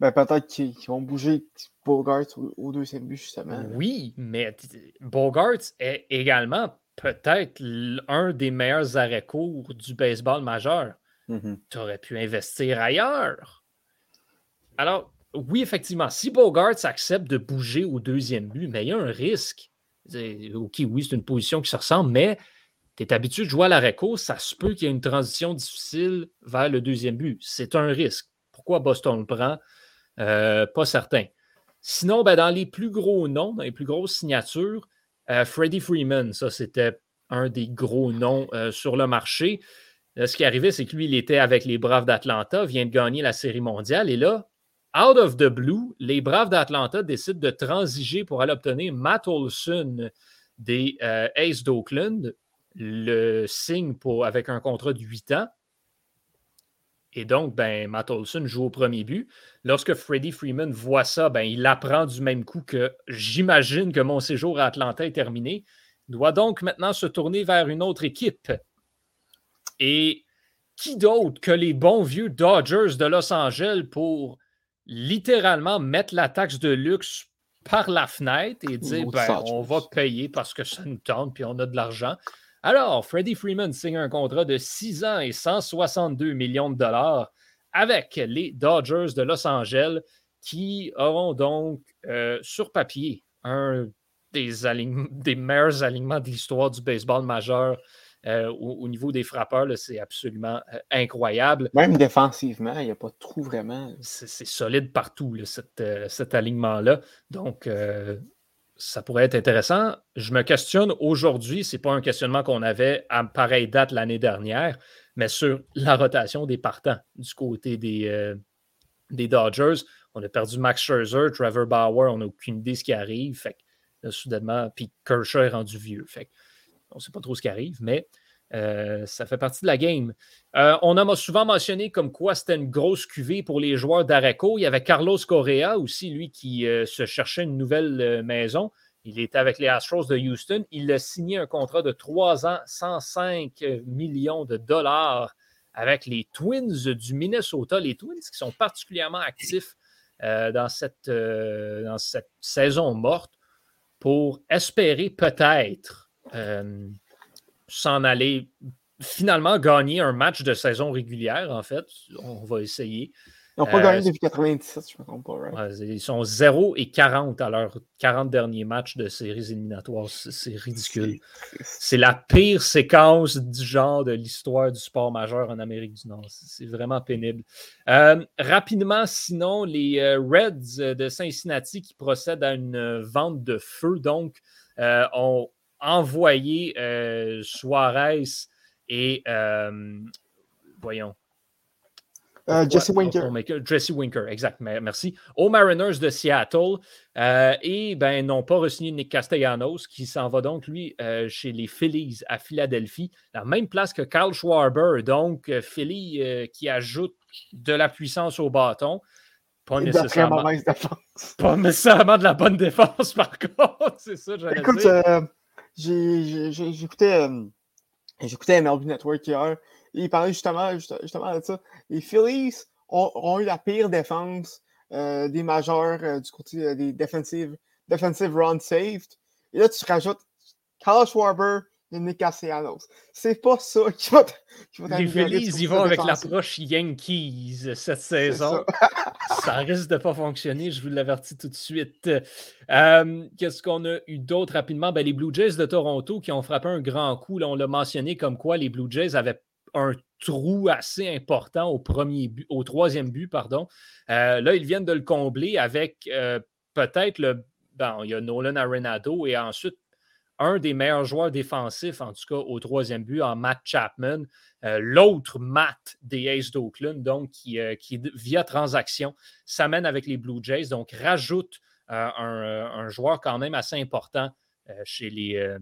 Ben, peut-être qu'ils vont bouger Bogaerts au, au deuxième but, justement. Oui, mais Bogaerts est également peut-être un des meilleurs arrêts-courts du baseball majeur. Mm-hmm. Tu aurais pu investir ailleurs. Alors, oui, effectivement, si Bogaerts accepte de bouger au deuxième but, mais il y a un risque. OK, oui, c'est une position qui se ressemble, mais tu es habitué de jouer à l'arrêt-court, ça se peut qu'il y ait une transition difficile vers le deuxième but. C'est un risque. Pourquoi Boston le prend? Euh, pas certain. Sinon, ben, dans les plus gros noms, dans les plus grosses signatures, euh, Freddie Freeman, ça, c'était un des gros noms euh, sur le marché. Euh, ce qui arrivait, c'est que lui, il était avec les Braves d'Atlanta, vient de gagner la Série mondiale, et là, out of the blue, les Braves d'Atlanta décident de transiger pour aller obtenir Matt Olson des euh, Aces d'Oakland, le signe pour, avec un contrat de huit ans. Et donc, ben, Matt Olson joue au premier but. Lorsque Freddie Freeman voit ça, ben, il apprend du même coup que j'imagine que mon séjour à Atlanta est terminé. Il doit donc maintenant se tourner vers une autre équipe. Et qui d'autre que les bons vieux Dodgers de Los Angeles pour littéralement mettre la taxe de luxe par la fenêtre et dire oh, ben, on va payer parce que ça nous tente puis on a de l'argent. Alors, Freddie Freeman signe un contrat de six ans et cent soixante-deux millions de dollars avec les Dodgers de Los Angeles qui auront donc euh, sur papier un des, aligne- des meilleurs alignements de l'histoire du baseball majeur euh, au-, au niveau des frappeurs. Là, c'est absolument euh, incroyable. Même défensivement, il n'y a pas de trou vraiment. C'est, c'est solide partout, là, cette, euh, cet alignement-là. Donc, euh, ça pourrait être intéressant. Je me questionne aujourd'hui, ce n'est pas un questionnement qu'on avait à pareille date l'année dernière, mais sur la rotation des partants du côté des, euh, des Dodgers. On a perdu Max Scherzer, Trevor Bauer, on n'a aucune idée de ce qui arrive. Fait que, là, soudainement, puis Kershaw est rendu vieux. Fait que, on ne sait pas trop ce qui arrive, mais euh, ça fait partie de la game. Euh, on a souvent mentionné comme quoi c'était une grosse cuvée pour les joueurs d'Areco. Il y avait Carlos Correa aussi, lui, qui euh, se cherchait une nouvelle euh, maison. Il était avec les Astros de Houston. Il a signé un contrat de trois ans, cent cinq millions de dollars avec les Twins du Minnesota. Les Twins qui sont particulièrement actifs euh, dans, cette, euh, dans cette saison morte pour espérer peut-être euh, s'en aller finalement gagner un match de saison régulière, en fait. On va essayer. Ils n'ont pas euh, gagné depuis quatre-vingt-dix-sept, je ne me trompe pas. Right? Ils sont zéro et quarante à leurs quarante derniers matchs de séries éliminatoires. C'est, c'est ridicule. C'est... c'est la pire séquence du genre de l'histoire du sport majeur en Amérique du Nord. C'est vraiment pénible. Euh, rapidement, sinon, les Reds de Cincinnati qui procèdent à une vente de feu, donc, euh, ont envoyé euh, Suarez et, euh, voyons... Euh, Jesse Winker. Jesse Winker, exact, merci. Aux Mariners de Seattle. Euh, et ben n'ont pas re-signé Nick Castellanos, qui s'en va donc, lui, euh, chez les Phillies à Philadelphie. La même place que Kyle Schwarber. Donc, Philly euh, qui ajoute de la puissance au bâton. Pas et nécessairement. Pas nécessairement de la bonne défense, par contre. C'est ça, j'allais Écoute, dire. Écoute, euh, j'ai, j'ai, j'ai, j'écoutais, euh, j'écoutais M L B Network hier. Il parlait justement, justement de ça. Les Phillies ont, ont eu la pire défense euh, des majeurs euh, du côté euh, des defensive, defensive run saved. Et là, tu rajoutes Kyle Schwarber et Nick Castellanos. C'est pas ça qui va, qui va t'améliorer. Les Phillies y vont avec l'approche Yankees cette saison. Ça. Ça risque de pas fonctionner, je vous l'avertis tout de suite. Euh, qu'est-ce qu'on a eu d'autre rapidement? Ben, les Blue Jays de Toronto qui ont frappé un grand coup. Là, on l'a mentionné comme quoi les Blue Jays avaient un trou assez important au premier but, au troisième but, pardon. Euh, là, ils viennent de le combler avec euh, peut-être le... Bon, il y a Nolan Arenado et ensuite un des meilleurs joueurs défensifs, en tout cas au troisième but, en Matt Chapman. Euh, l'autre Matt des Aces d'Oakland, donc, qui, euh, qui via transaction, s'amène avec les Blue Jays, donc rajoute euh, un, un joueur quand même assez important euh, chez les... Euh,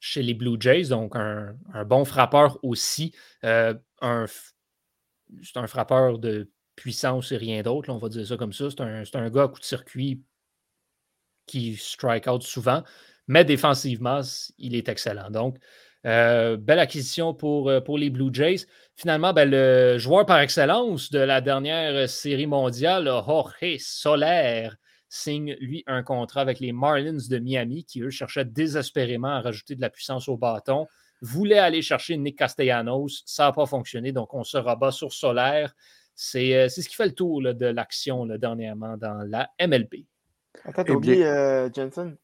chez les Blue Jays, donc un, un bon frappeur aussi. Euh, un, c'est un frappeur de puissance et rien d'autre, là, on va dire ça comme ça. C'est un, c'est un gars à coup de circuit qui strike out souvent, mais défensivement, il est excellent. Donc, euh, belle acquisition pour, pour les Blue Jays. Finalement, ben, le joueur par excellence de la dernière série mondiale, Jorge Soler, signe, lui, un contrat avec les Marlins de Miami qui, eux, cherchaient désespérément à rajouter de la puissance au bâton. Voulaient aller chercher Nick Castellanos. Ça n'a pas fonctionné, donc on se rabat sur Soler. C'est, c'est ce qui fait le tour là, de l'action là, dernièrement dans la M L B. Attends, t'as oublié euh, Jensen?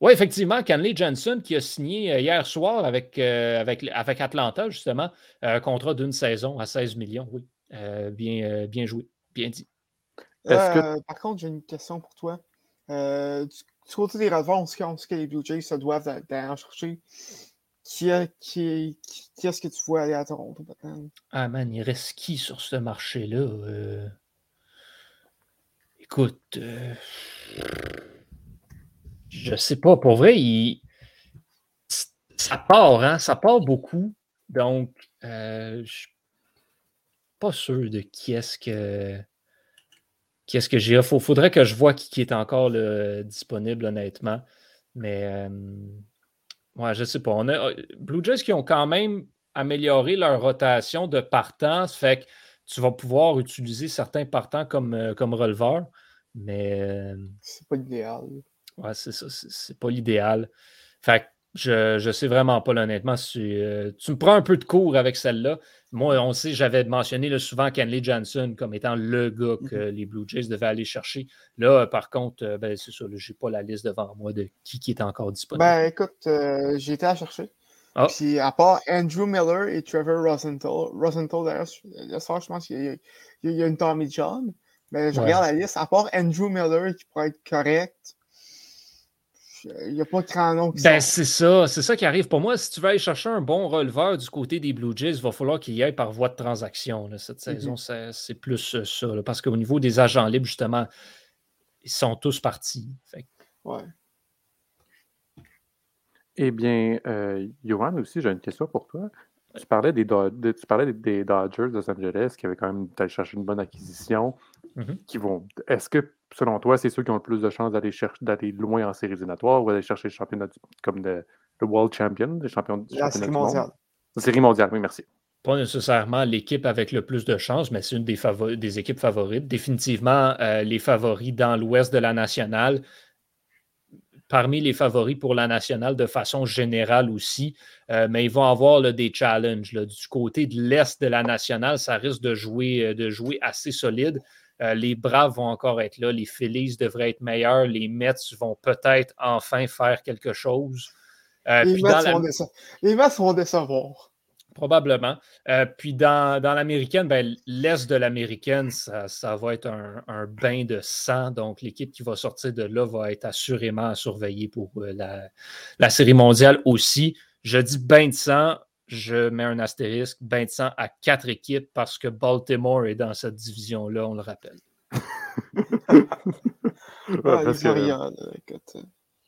Oui, effectivement, Kenley Jensen qui a signé hier soir avec, euh, avec, avec Atlanta, justement, un contrat d'une saison à seize millions. Oui, euh, bien, euh, bien joué, bien dit. Est-ce que... euh, par contre, j'ai une question pour toi. Euh, du, du côté des releveurs, on sait que les Blue Jays se doivent d'aller en chercher. Qui, a, qui, qui, qui est-ce que tu vois aller à Toronto maintenant? Ah man, il reste qui sur ce marché-là? Euh... Écoute, euh... je sais pas. Pour vrai, il... ça part, hein? Ça part beaucoup. Donc, euh, je suis pas sûr de qui est-ce que... Qu'est-ce que j'ai? Il faudrait que je vois qui, qui est encore là, disponible, honnêtement. Mais euh, ouais, je ne sais pas. On a, Blue Jays qui ont quand même amélioré leur rotation de partants. Ça fait que tu vas pouvoir utiliser certains partants comme, comme releveurs. Mais euh, c'est pas l'idéal. Ouais, c'est ça. C'est, c'est pas l'idéal. Fait que je ne sais vraiment pas, là, honnêtement. Si, euh, tu me prends un peu de cours avec celle-là. Moi, on sait, j'avais mentionné là, souvent Kenley Jansen comme étant le gars que mm-hmm. les Blue Jays devaient aller chercher. Là, par contre, euh, ben, c'est ça, je n'ai pas la liste devant moi de qui, qui est encore disponible. Ben, écoute, euh, j'ai été à chercher. Oh. Puis, à part Andrew Miller et Trevor Rosenthal, Rosenthal, d'ailleurs, le soir, je pense qu'il y a, il y a une Tommy John. Mais je ouais. regarde la liste, à part Andrew Miller qui pourrait être correct. Il n'y a pas de grand nom. Ben, c'est ça. C'est ça qui arrive. Pour moi, si tu veux aller chercher un bon releveur du côté des Blue Jays, il va falloir qu'il y aille par voie de transaction. Là. Cette mm-hmm. saison, c'est, c'est plus ça. Là, parce qu'au niveau des agents libres, justement, ils sont tous partis. Fait. Ouais. Eh bien, euh, Yohan, aussi, j'ai une question pour toi. Tu parlais des, Do- de, tu parlais des Dodgers de Los Angeles qui avaient quand même allé chercher une bonne acquisition. Mm-hmm. Qui vont. Est-ce que, selon toi, c'est ceux qui ont le plus de chances d'aller chercher d'aller loin en séries éliminatoires ou d'aller chercher le championnat du, comme le World Champion, le champion du La série mondiale. La série mondiale, oui, merci. Pas nécessairement l'équipe avec le plus de chances, mais c'est une des, favori, des équipes favorites. Définitivement, euh, les favoris dans l'ouest de la nationale. Parmi les favoris pour la nationale de façon générale aussi, euh, mais ils vont avoir là, des challenges. Là. Du côté de l'est de la nationale, ça risque de jouer, de jouer assez solide. Euh, les Braves vont encore être là. Les Phillies devraient être meilleurs. Les Mets vont peut-être enfin faire quelque chose. Euh, les, puis Mets dans la... déce- les Mets vont décevoir. Probablement. Euh, puis dans, dans l'américaine, ben, l'Est de l'américaine, ça, ça va être un, un bain de sang. Donc, l'équipe qui va sortir de là va être assurément à surveiller pour euh, la, la série mondiale aussi. Je dis bain de sang. Je mets un astérisque, bain de sang à quatre équipes parce que Baltimore est dans cette division-là, on le rappelle. ouais, parce que, rien, écoute.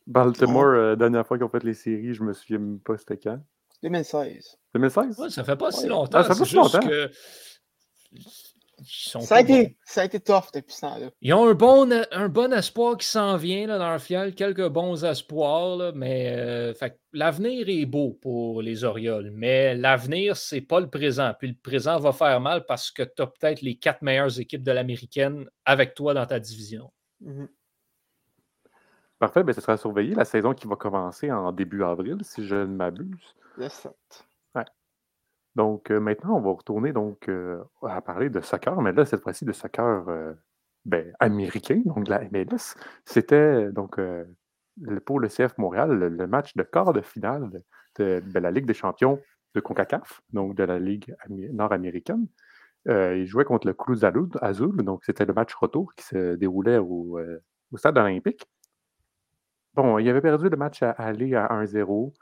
Baltimore, la euh, dernière fois qu'ils ont fait les séries, je me souviens même pas c'était quand. deux mille seize deux mille seize Ouais, ça fait pas ouais. si longtemps. Ah, ça fait c'est juste longtemps. Que... Sont ça, a été, bon. ça a été tough depuis ce temps-là. Ils ont un bon, un bon espoir qui s'en vient là, dans leur fiole, quelques bons espoirs, là, mais euh, fait, l'avenir est beau pour les Orioles, mais l'avenir, c'est pas le présent. Puis le présent va faire mal parce que tu as peut-être les quatre meilleures équipes de l'américaine avec toi dans ta division. Mm-hmm. Parfait, bien, ce sera surveillé la saison qui va commencer en début avril, si je ne m'abuse. Le sept Donc, euh, maintenant, on va retourner donc, euh, à parler de soccer, mais là, cette fois-ci, de soccer euh, ben, américain, donc de la M L S. C'était donc euh, pour le C F Montréal le, le match de quart de finale de, de, de la Ligue des champions de CONCACAF, donc de la Ligue am- nord-américaine. Euh, ils jouaient contre le Cruz Azul, donc c'était le match retour qui se déroulait au, euh, au stade olympique. Bon, ils avaient perdu le match à aller à un zéro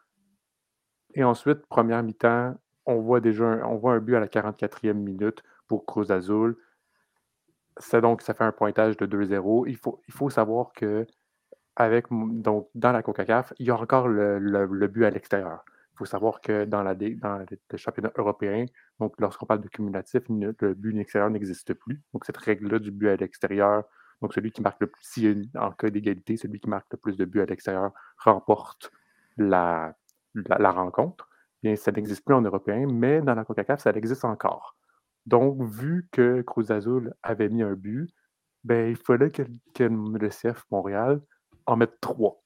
Et ensuite, première mi-temps, on voit déjà un, on voit un but à la quarante-quatrième minute pour Cruz Azul. Ça, donc, ça fait un pointage de deux zéro Il faut, il faut savoir que avec, donc, dans la CONCACAF, il y a encore le, le, le but à l'extérieur. Il faut savoir que dans, la, dans le championnat européen, donc lorsqu'on parle de cumulatif, le but extérieur n'existe plus. Donc, cette règle-là du but à l'extérieur, donc celui qui marque le plus, si en cas d'égalité, celui qui marque le plus de buts à l'extérieur remporte la, la, la rencontre. Bien, ça n'existe plus en européen, mais dans la CONCACAF, ça existe encore. Donc, vu que Cruz Azul avait mis un but, ben, il fallait que, que le C F Montréal en mette trois.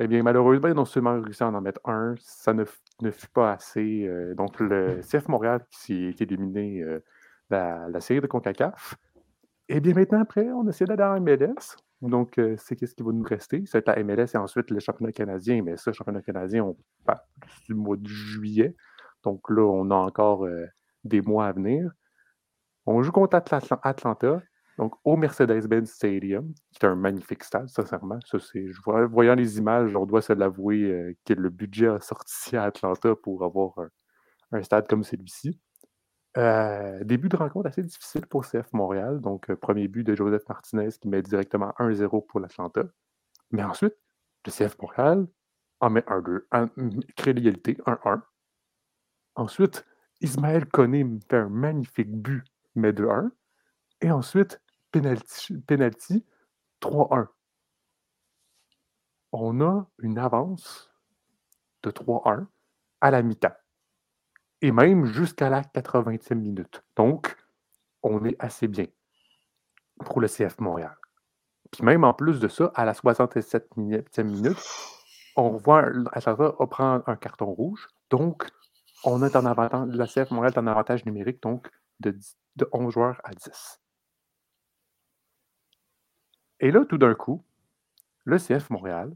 Eh bien, malheureusement, ils ont seulement réussi à en mettre un. Ça ne, ne fut pas assez. Euh, donc, le C F Montréal qui s'est éliminé euh, la, la série de CONCACAF. Eh bien, maintenant, après, on essaie d'aller en M L S. Donc, euh, c'est qu'est-ce qui va nous rester? Ça va être la M L S et ensuite le championnat canadien. Mais ça, le championnat canadien, on parle du mois de juillet. Donc là, on a encore euh, des mois à venir. On joue contre Atl- Atlanta. Donc, au Mercedes-Benz Stadium, qui est un magnifique stade, sincèrement. Ça, c'est, je vois, voyant les images, on doit se l'avouer euh, que le budget a sorti à Atlanta pour avoir un, un stade comme celui-ci. Euh, début de rencontre assez difficile pour C F Montréal. Donc, euh, premier but de Joseph Martinez qui met directement un zéro pour l'Atlanta. Mais ensuite, le C F Montréal en met un deux, crée l'égalité, un un. Ensuite, Ismaël Koné fait un magnifique but, met deux un. Et ensuite, penalty, penalty trois un. On a une avance de trois un à la mi-temps. Et même jusqu'à la quatre-vingtième minute. Donc, on est assez bien pour le C F Montréal. Puis même en plus de ça, à la soixante-septième minute, on voit Atlanta prendre un carton rouge. Donc, on est en avantage, la C F Montréal est en avantage numérique, donc de, de onze joueurs à dix. Et là, tout d'un coup, le C F Montréal,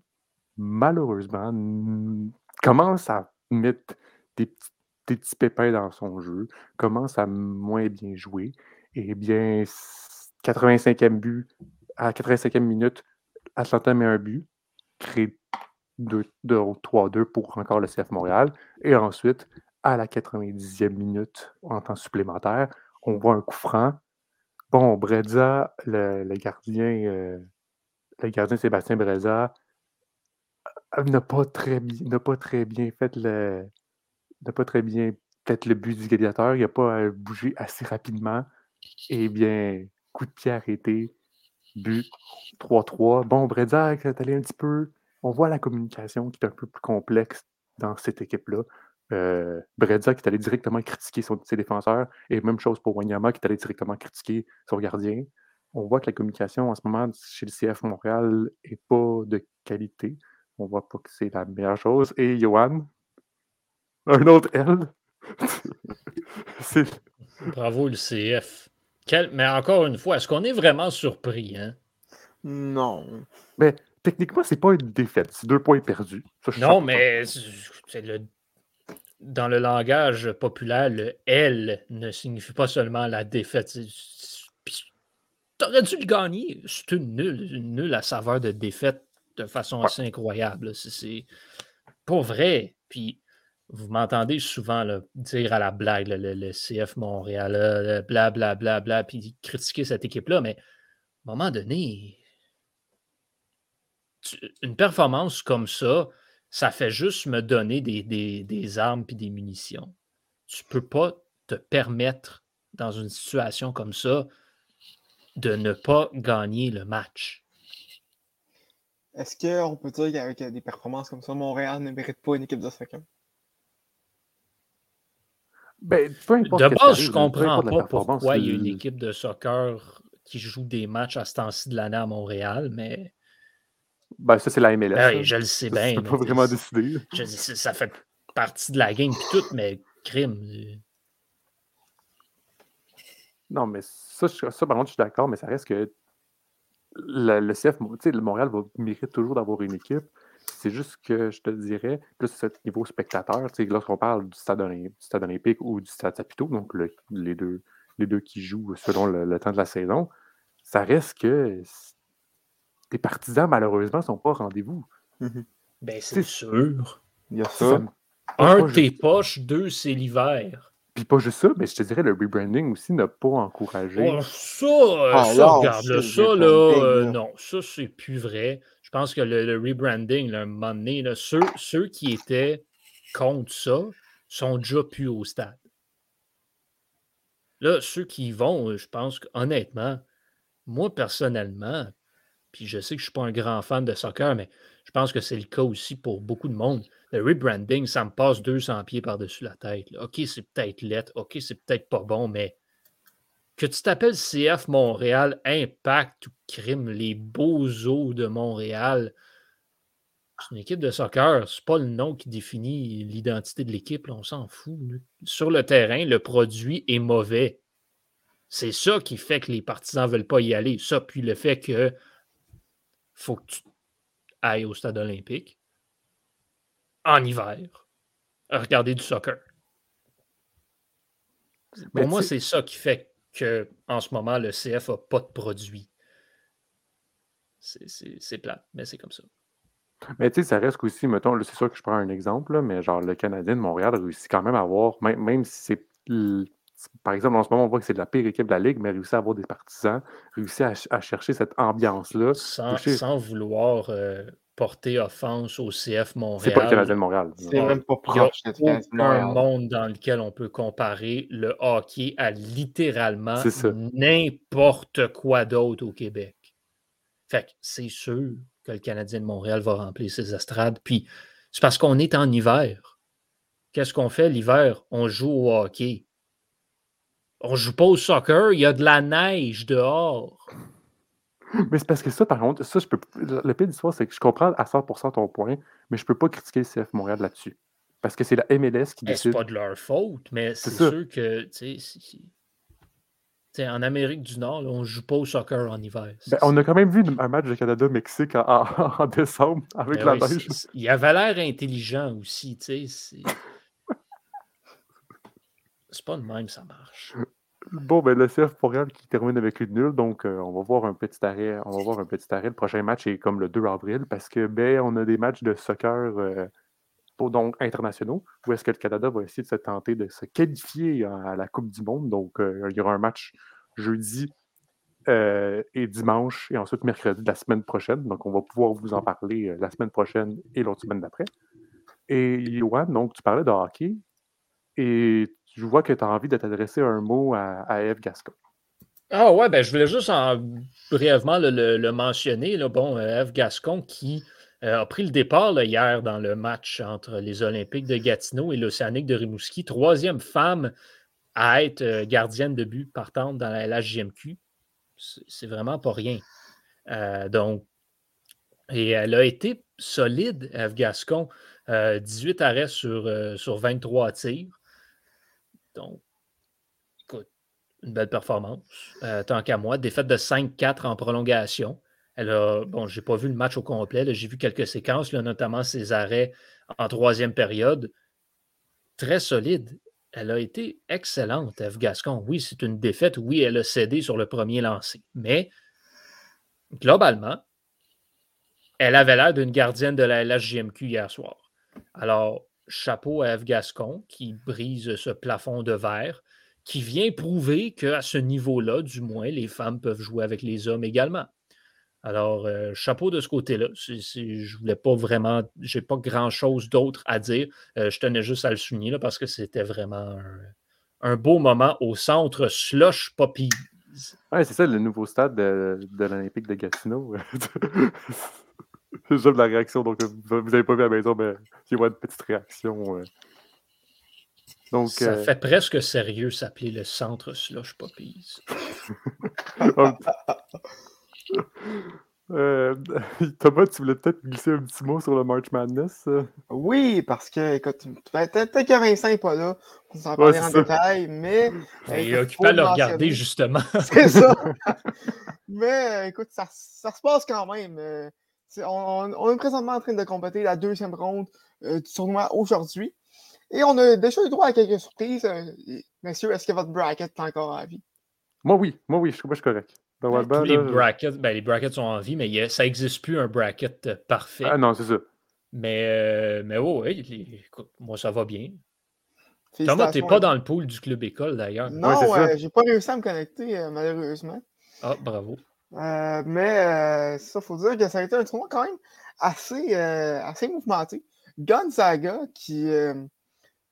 malheureusement, n- commence à mettre des petites des petits pépins dans son jeu, commence à moins bien jouer. Et bien, quatre-vingt-cinquième but, à quatre-vingt-cinquième minute, Atlanta met un but, crée trois deux pour encore le C F Montréal. Et ensuite, à la quatre-vingt-dixième minute, en temps supplémentaire, on voit un coup franc. Bon, Brezza, le, le gardien, euh, le gardien Sébastien Brezza, n'a pas très, n'a pas très bien fait le... n'a pas très bien peut-être le but du gladiateur, il n'a pas bougé assez rapidement. Eh bien, coup de pied arrêté, but trois trois. Bon, Brezza, c'est allé un petit peu... On voit la communication qui est un peu plus complexe dans cette équipe-là. Euh, Brezza qui est allé directement critiquer son, ses défenseurs, et même chose pour Wanyama qui est allé directement critiquer son gardien. On voit que la communication en ce moment chez le C F Montréal n'est pas de qualité. On voit pas que c'est la meilleure chose. Et Yohan, un autre L. C'est... Bravo le C F. Quel... Mais encore une fois, est-ce qu'on est vraiment surpris? Hein? Non. Mais techniquement, c'est pas une défaite. C'est deux points perdus. Ça, non, mais c'est le... dans le langage populaire, le L ne signifie pas seulement la défaite. C'est... Puis, t'aurais dû le gagner. C'est une nulle. Une nulle à saveur de défaite de façon assez incroyable. C'est, c'est... pas vrai. Puis vous m'entendez souvent là, dire à la blague là, le, le C F Montréal, blablabla, bla, bla, bla, puis critiquer cette équipe-là, mais à un moment donné, tu, une performance comme ça, ça fait juste me donner des, des, des armes et des munitions. Tu ne peux pas te permettre, dans une situation comme ça, de ne pas gagner le match. Est-ce qu'on peut dire qu'avec des performances comme ça, Montréal ne mérite pas une équipe de soccer? Ben, de base, je ne comprends pas pourquoi il y a une équipe de soccer qui joue des matchs à ce temps-ci de l'année à Montréal, mais... Ben, ça, c'est la M L S. Ben, oui, je le sais ça, bien. C'est pas vraiment décidé. Je, ça fait partie de la game et tout, mais crime. Non, mais ça, je, ça, par contre, je suis d'accord, mais ça reste que le, le C F, tu sais, le Montréal va, mérite toujours d'avoir une équipe. C'est juste que je te dirais, plus au niveau spectateur, lorsqu'on parle du stade, du stade olympique ou du stade Saputo, donc le, les, deux, les deux qui jouent selon le, le temps de la saison, ça reste que les partisans, malheureusement, ne sont pas au rendez-vous. Mm-hmm. Ben, c'est, c'est sûr. sûr. Il y a ça. ça me... Un, tes poches, deux, c'est l'hiver. Puis pas juste ça, mais je te dirais, le rebranding aussi n'a pas encouragé. Oh, ça, euh, ah, ça wow, regarde, là, ça, là, euh, non, ça, c'est plus vrai. Je pense que le, le rebranding, là, un moment donné, là, ceux, ceux qui étaient contre ça sont déjà plus au stade. Là, ceux qui y vont, je pense qu'honnêtement, moi, personnellement, puis je sais que je ne suis pas un grand fan de soccer, mais je pense que c'est le cas aussi pour beaucoup de monde. Le rebranding, ça me passe deux cents pieds par-dessus la tête. Là. OK, c'est peut-être lettre. OK, c'est peut-être pas bon, mais que tu t'appelles C F Montréal, Impact ou Crime, les Beaux-Eaux de Montréal, c'est une équipe de soccer. C'est pas le nom qui définit l'identité de l'équipe. Là, on s'en fout. Là. Sur le terrain, le produit est mauvais. C'est ça qui fait que les partisans ne veulent pas y aller. Ça, puis le fait que faut que tu ailles au stade olympique en hiver à regarder du soccer. Mais pour moi, c'est ça qui fait qu'en ce moment, le C F n'a pas de produit. C'est, c'est, c'est plate, mais c'est comme ça. Mais tu sais, ça reste aussi, mettons, là, c'est sûr que je prends un exemple, là, mais genre le Canadien de Montréal réussit quand même à avoir, même, même si c'est... Par exemple, en ce moment, on voit que c'est de la pire équipe de la Ligue, mais réussit à avoir des partisans, réussit à, ch- à chercher cette ambiance-là. Sans, toucher... sans vouloir euh, porter offense au C F Montréal. C'est pas le Canadien de Montréal. C'est alors, même pas proche. Il n'y a aucun monde dans lequel on peut comparer le hockey à littéralement n'importe quoi d'autre au Québec. Fait que c'est sûr que le Canadien de Montréal va remplir ses estrades. Puis, c'est parce qu'on est en hiver. Qu'est-ce qu'on fait l'hiver? On joue au hockey. On ne joue pas au soccer, il y a de la neige dehors. Mais c'est parce que ça, par contre, ça, je peux. Le pire d'histoire, c'est que je comprends à cent pour cent ton point, mais je ne peux pas critiquer le C F Montréal là-dessus. Parce que c'est la M L S qui décide. C'est pas de leur faute, mais c'est, c'est sûr que, tu sais, en Amérique du Nord, là, on ne joue pas au soccer en hiver. Ben, on a quand même vu un match de Canada-Mexique en, en, en décembre avec ben la oui, neige. Il avait l'air intelligent aussi, tu sais. C'est pas de même, ça marche. Bon, ben le C F Montréal qui termine avec une nulle, donc euh, on va voir un petit arrêt. On va voir un petit arrêt. Le prochain match est comme le deux avril parce que ben on a des matchs de soccer euh, pour, donc internationaux où est-ce que le Canada va essayer de se tenter de se qualifier à la Coupe du Monde. Donc euh, il y aura un match jeudi euh, et dimanche et ensuite mercredi de la semaine prochaine. Donc on va pouvoir vous en parler euh, la semaine prochaine et l'autre semaine d'après. Et Yohan, donc tu parlais de hockey et je vois que tu as envie de t'adresser un mot à, à Ève Gascon. Ah ouais, ben je voulais juste en, brièvement le, le, le mentionner. Là. Bon, Ève Gascon qui euh, a pris le départ là, hier dans le match entre les Olympiques de Gatineau et l'Océanique de Rimouski. Troisième femme à être euh, gardienne de but partante dans la L H J M Q. C'est, c'est vraiment pas rien. Euh, donc, et elle a été solide, Ève Gascon. Euh, dix-huit arrêts sur, euh, sur vingt-trois tirs. Donc, écoute, une belle performance. Euh, tant qu'à moi, défaite de cinq quatre en prolongation. Elle a, bon, j'ai pas vu le match au complet. Là, j'ai vu quelques séquences, là, notamment ses arrêts en troisième période. Très solide. Elle a été excellente, Ève Gascon. Oui, c'est une défaite. Oui, elle a cédé sur le premier lancé. Mais, globalement, elle avait l'air d'une gardienne de la L H J M Q hier soir. Alors, chapeau à Ève Gascon qui brise ce plafond de verre, qui vient prouver qu'à ce niveau-là, du moins, les femmes peuvent jouer avec les hommes également. Alors, euh, chapeau de ce côté-là. C'est, c'est, je voulais pas vraiment, j'ai pas grand-chose d'autre à dire. Euh, je tenais juste à le souligner là, parce que c'était vraiment un, un beau moment au centre Slush Poppies. Ouais, c'est ça, le nouveau stade de, de l'Olympique de Gatineau. J'aime la réaction, donc vous n'avez pas vu à la maison, mais il y a une petite réaction. Euh. Donc, ça euh... fait presque sérieux s'appeler le centre Slush Poppies. euh, Thomas, tu voulais peut-être glisser un petit mot sur le March Madness? Euh? Oui, parce que, écoute, peut-être que Vincent n'est pas là, on s'en parler ouais, en ça. Détail, mais... mais il est occupé à le regarder, justement. C'est ça! Mais, écoute, ça, ça se passe quand même. Euh... On, on, on est présentement en train de compléter la deuxième ronde euh, du tournoi aujourd'hui. Et on a déjà eu droit à quelques surprises. Euh, messieurs, est-ce que votre bracket est encore en vie? Moi, oui. Moi, oui. Je, moi, je suis correct. Dans ben, Wabba, tous les, là, brackets, ben, les brackets sont en vie, mais y a, ça n'existe plus un bracket parfait. Ah non, c'est ça. Mais, euh, mais oui, ouais, écoute, moi, ça va bien. Thomas, t'es pas dans le pool du club école d'ailleurs. Non, ouais, euh, j'ai pas réussi à me connecter euh, malheureusement. Ah, bravo. Euh, mais euh, ça, faut dire que ça a été un tournoi quand même assez, euh, assez mouvementé. Gonzaga qui, euh,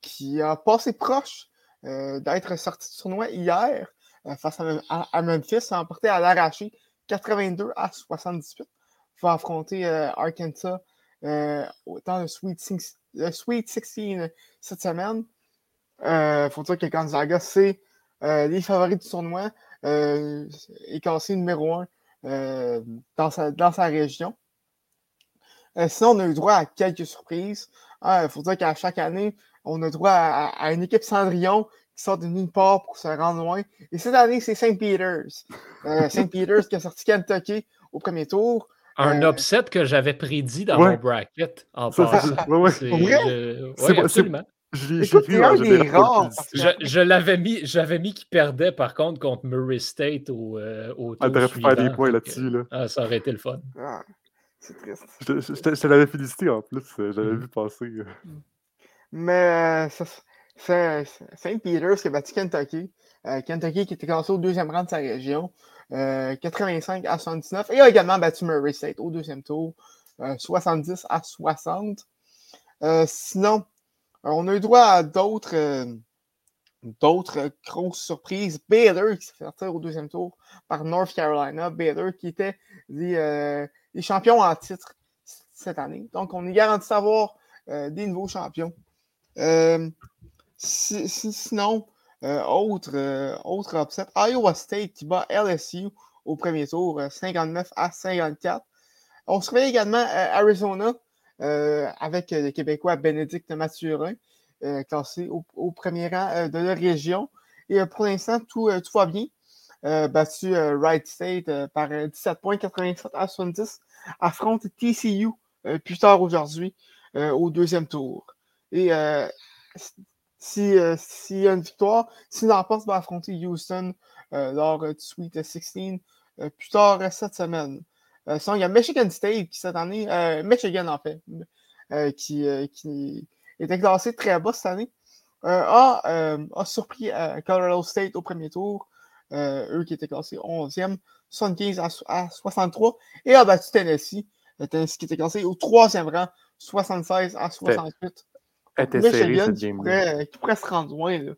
qui a passé proche euh, d'être sorti du tournoi hier euh, face à, à, à Memphis, a emporté à l'arraché quatre-vingt-deux à soixante-dix-huit. Va affronter euh, Arkansas euh, dans le Sweet, Six, le Sweet seize cette semaine. Il euh, faut dire que Gonzaga, c'est euh, les favoris du tournoi. Euh, est classé numéro un euh, dans, sa, dans sa région. Euh, sinon, on a eu droit à quelques surprises. Il hein, faut dire qu'à chaque année, on a droit à, à une équipe Cendrillon qui sort de nulle part pour se rendre loin. Et cette année, c'est Saint Peters. Euh, Saint Peters qui a sorti Kentucky au premier tour. Un euh... upset que j'avais prédit dans ouais. mon bracket. En ça, passant. Ça, ouais, ouais. C'est vrai? Euh, ouais, absolument. C'est... J'ai, Écoute, j'ai vu, hein, j'ai rare, que... je, je l'avais mis, j'avais mis qu'il perdait par contre contre Murray State au, euh, au tour ah, t'aurais pu faire des points là-dessus. Là. Ah, ça aurait été le fun. Ah, c'est triste. Je, je, je, je te l'avais félicité en plus, j'avais mm. vu passer. Mm. Mais euh, c'est Saint Peters qui a battu Kentucky. Euh, Kentucky qui était classé au deuxième rang de sa région, euh, quatre-vingt-cinq à soixante-dix-neuf, et a également battu Murray State au deuxième tour, euh, soixante-dix à soixante. Euh, sinon, on a eu droit à d'autres, euh, d'autres grosses surprises. Baylor qui s'est fait sortir au deuxième tour par North Carolina. Baylor qui était les, euh, les champions en titre cette année. Donc, on est garanti d'avoir euh, des nouveaux champions. Euh, si, si, sinon, euh, autre, euh, autre upset. Iowa State qui bat L S U au premier tour, euh, cinquante-neuf à cinquante-quatre. On se réveille également à Arizona. Euh, avec euh, le Québécois Bénédicte Mathurin, euh, classé au, au premier rang euh, de la région. Et euh, pour l'instant, tout, euh, tout va bien. Euh, battu euh, Wright State euh, par euh, dix-sept points, quatre-vingt-sept à soixante-dix, affronte T C U euh, plus tard aujourd'hui euh, au deuxième tour. Et euh, s'il euh, si y a une victoire, s'il l'emporte, va affronter Houston euh, lors euh, du Sweet seize euh, plus tard euh, cette semaine. Euh, sinon, il y a Michigan State qui cette année, euh, Michigan en fait, euh, qui, euh, qui était classé très bas cette année, euh, a, euh, a surpris euh, Colorado State au premier tour, euh, eux qui étaient classés onzième, soixante-quinze à soixante-trois, et a battu Tennessee, Tennessee qui était classé au troisième rang, soixante-seize à soixante-huit. Était serré cette game. Qui pourrait se rendre loin, là.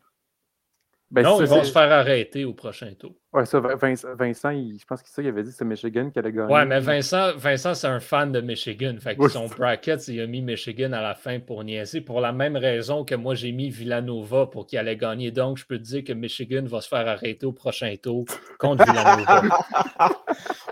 Ben, non, ça, ils vont c'est... se faire arrêter au prochain tour. Ouais, ça, Vincent, Vincent il, je pense que ça, il avait dit que c'est Michigan qui allait gagner. Ouais, mais Vincent, Vincent c'est un fan de Michigan. Fait que oui, son bracket, il a mis Michigan à la fin pour niaiser. Pour la même raison que moi, j'ai mis Villanova pour qu'il allait gagner. Donc, je peux te dire que Michigan va se faire arrêter au prochain tour contre Villanova.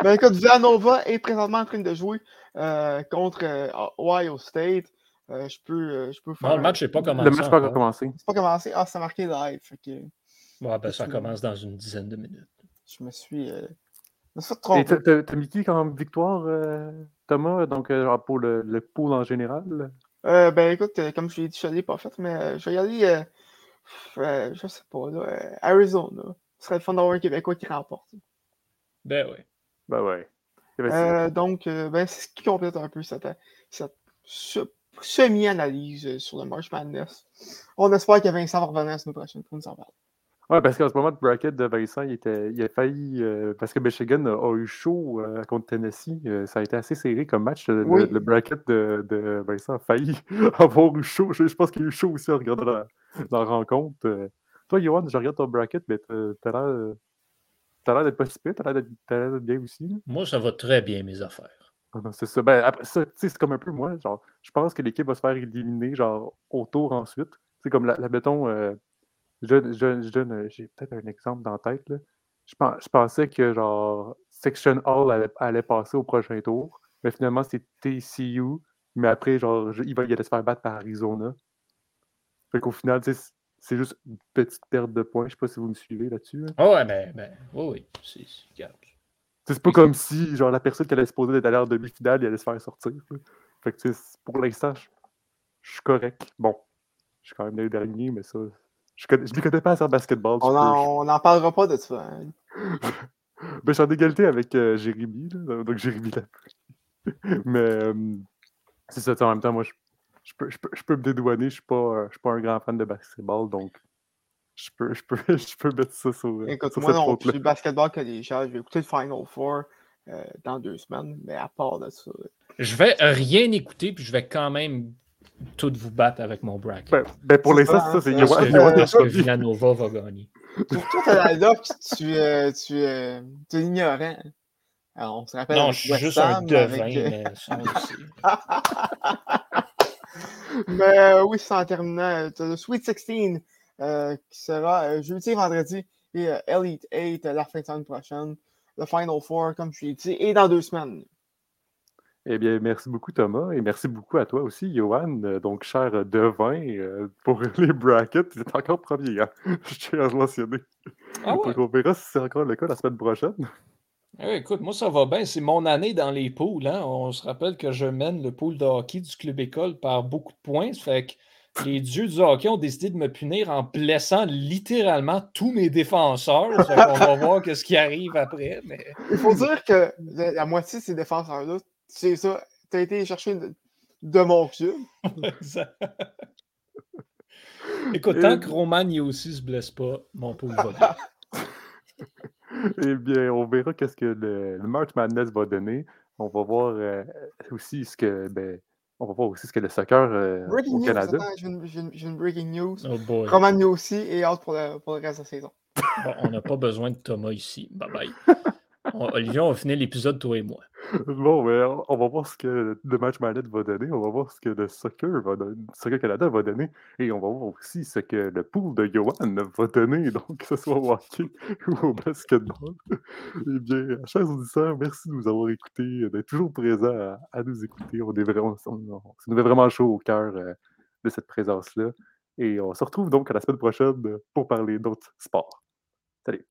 Ben écoute, Villanova est présentement en train de jouer euh, contre euh, Ohio State. Euh, je peux, euh, je peux faire... Non, le match n'est pas commencé. Le match n'est pas commencé. C'est pas commencé. Ah, c'est marqué live. Fait que... Ouais, ben, ça commence dans une dizaine de minutes. Je me suis... Euh... Je me suis trompé. Et t'as, t'as mis qui comme victoire, euh, Thomas, donc euh, pour le, le pool en général? Euh, ben écoute, comme je l'ai dit, je ne l'ai pas fait, mais euh, je vais y aller, euh, euh, je sais pas, là, euh, Arizona. Ce serait le fun d'avoir un Québécois qui remporte. Ben oui. Ben oui. Euh, donc, euh, ben, c'est ce qui complète un peu cette, cette semi-analyse sur le March Madness. On espère que Vincent va revenir la semaine prochaine pour nous en parler. Oui, parce qu'en ce moment, le bracket de Vincent, il, était, il a failli... Euh, parce que Michigan a, a eu chaud euh, contre Tennessee. Euh, ça a été assez serré comme match. Le, oui. le, le bracket de, de Vincent a failli avoir eu chaud. Je, je pense qu'il a eu chaud aussi en regardant la, la rencontre. Euh, toi, Yohan, je regarde ton bracket, mais t'as l'air, t'as l'air d'être pas si pire, t'as l'air d'être, t'as l'air d'être bien aussi. Là. Moi, ça va très bien, mes affaires. Ah, non, c'est ça. Ben, après, ça c'est comme un peu moi. Genre, je pense que l'équipe va se faire éliminer genre, au tour ensuite. C'est comme la, la béton... Euh, Je, je, je donne, j'ai peut-être un exemple dans la tête. Là. Je, pens, je pensais que genre Section Hall allait, allait passer au prochain tour, mais finalement c'est T C U, mais après genre je, il, va, il allait se faire battre par Arizona. Fait qu'au final, c'est, c'est juste une petite perte de points. Je sais pas si vous me suivez là-dessus. Là. Oh ouais, mais, mais oh oui, c'est, c'est... c'est pas comme si genre la personne qui allait se poser d'être allée en demi-finale, il allait se faire sortir. Là. Fait que pour l'instant, je, je suis correct. Bon, je suis quand même le dernier, mais ça. Je ne les connais pas assez en basketball. On n'en je... parlera pas de ça. Hein. Ben, je suis en égalité avec euh, Jérémy. Là, donc, Jérémy là. Mais euh, c'est ça. En même temps, moi, je, je peux, je peux, je peux me dédouaner, je suis pas, je suis pas un grand fan de basketball, donc je peux, je peux, je peux mettre ça sur. Écoute, sur moi cette non, je suis le basketball collégial, je vais écouter le Final Four euh, dans deux semaines, mais à part de ça. Je vais rien écouter, puis je vais quand même tout vous battre avec mon bracket. Ben, ben pour les ça, ça c'est Yohan. Parce que Villanova va gagner. Pour toi, t'as la doc, tu es tu, euh, tu, euh, ignorant. Alors, on se rappelle. Non, je suis juste un devin, avec... mais sans aussi. Mais euh, oui, c'est en terminant. Tu as le Sweet sixteen euh, qui sera euh, jeudi et vendredi, et euh, Elite eight la fin de semaine prochaine, le Final Four, comme je l'ai dit, et dans deux semaines. Eh bien, merci beaucoup, Thomas, et merci beaucoup à toi aussi, Yohan, euh, donc cher devin euh, pour les brackets. Tu es encore premier, hein? Je tiens à le mentionner. Ah ouais. Donc, on verra si c'est encore le cas la semaine prochaine. Oui, écoute, moi, ça va bien. C'est mon année dans les poules. Hein? On se rappelle que je mène le pool de hockey du club école par beaucoup de points. Ça fait que les dieux du hockey ont décidé de me punir en blessant littéralement tous mes défenseurs. Ça fait qu'on va voir ce qui arrive après. Mais... il faut dire que la moitié de ces défenseurs-là, c'est ça, tu as été chercher de, de mon club. Écoute, et... tant que Roman Yossi ne se blesse pas, mon pool va bien. Eh bien, on verra qu'est-ce que le, le March Madness va donner. On va voir euh, aussi ce que ben, on va voir aussi ce que le soccer euh, au news, Canada. Attends, j'ai, une, j'ai, une, j'ai une breaking news. Oh Roman Yossi est out pour le, pour le reste de la saison. Bon, on n'a pas besoin de Thomas ici. Bye bye. on, Olivier, on va finir l'épisode toi et moi. Bon, ben, on va voir ce que le March Madness va donner. On va voir ce que le soccer, va donner, le soccer Canada va donner. Et on va voir aussi ce que le pool de Yohan va donner, donc que ce soit au hockey ou au basketball. Eh bien, chers auditeurs, merci de nous avoir écoutés, d'être toujours présents à, à nous écouter. On est vraiment, on, on, ça nous fait vraiment chaud au cœur euh, de cette présence-là. Et on se retrouve donc à la semaine prochaine pour parler d'autres sports. Salut!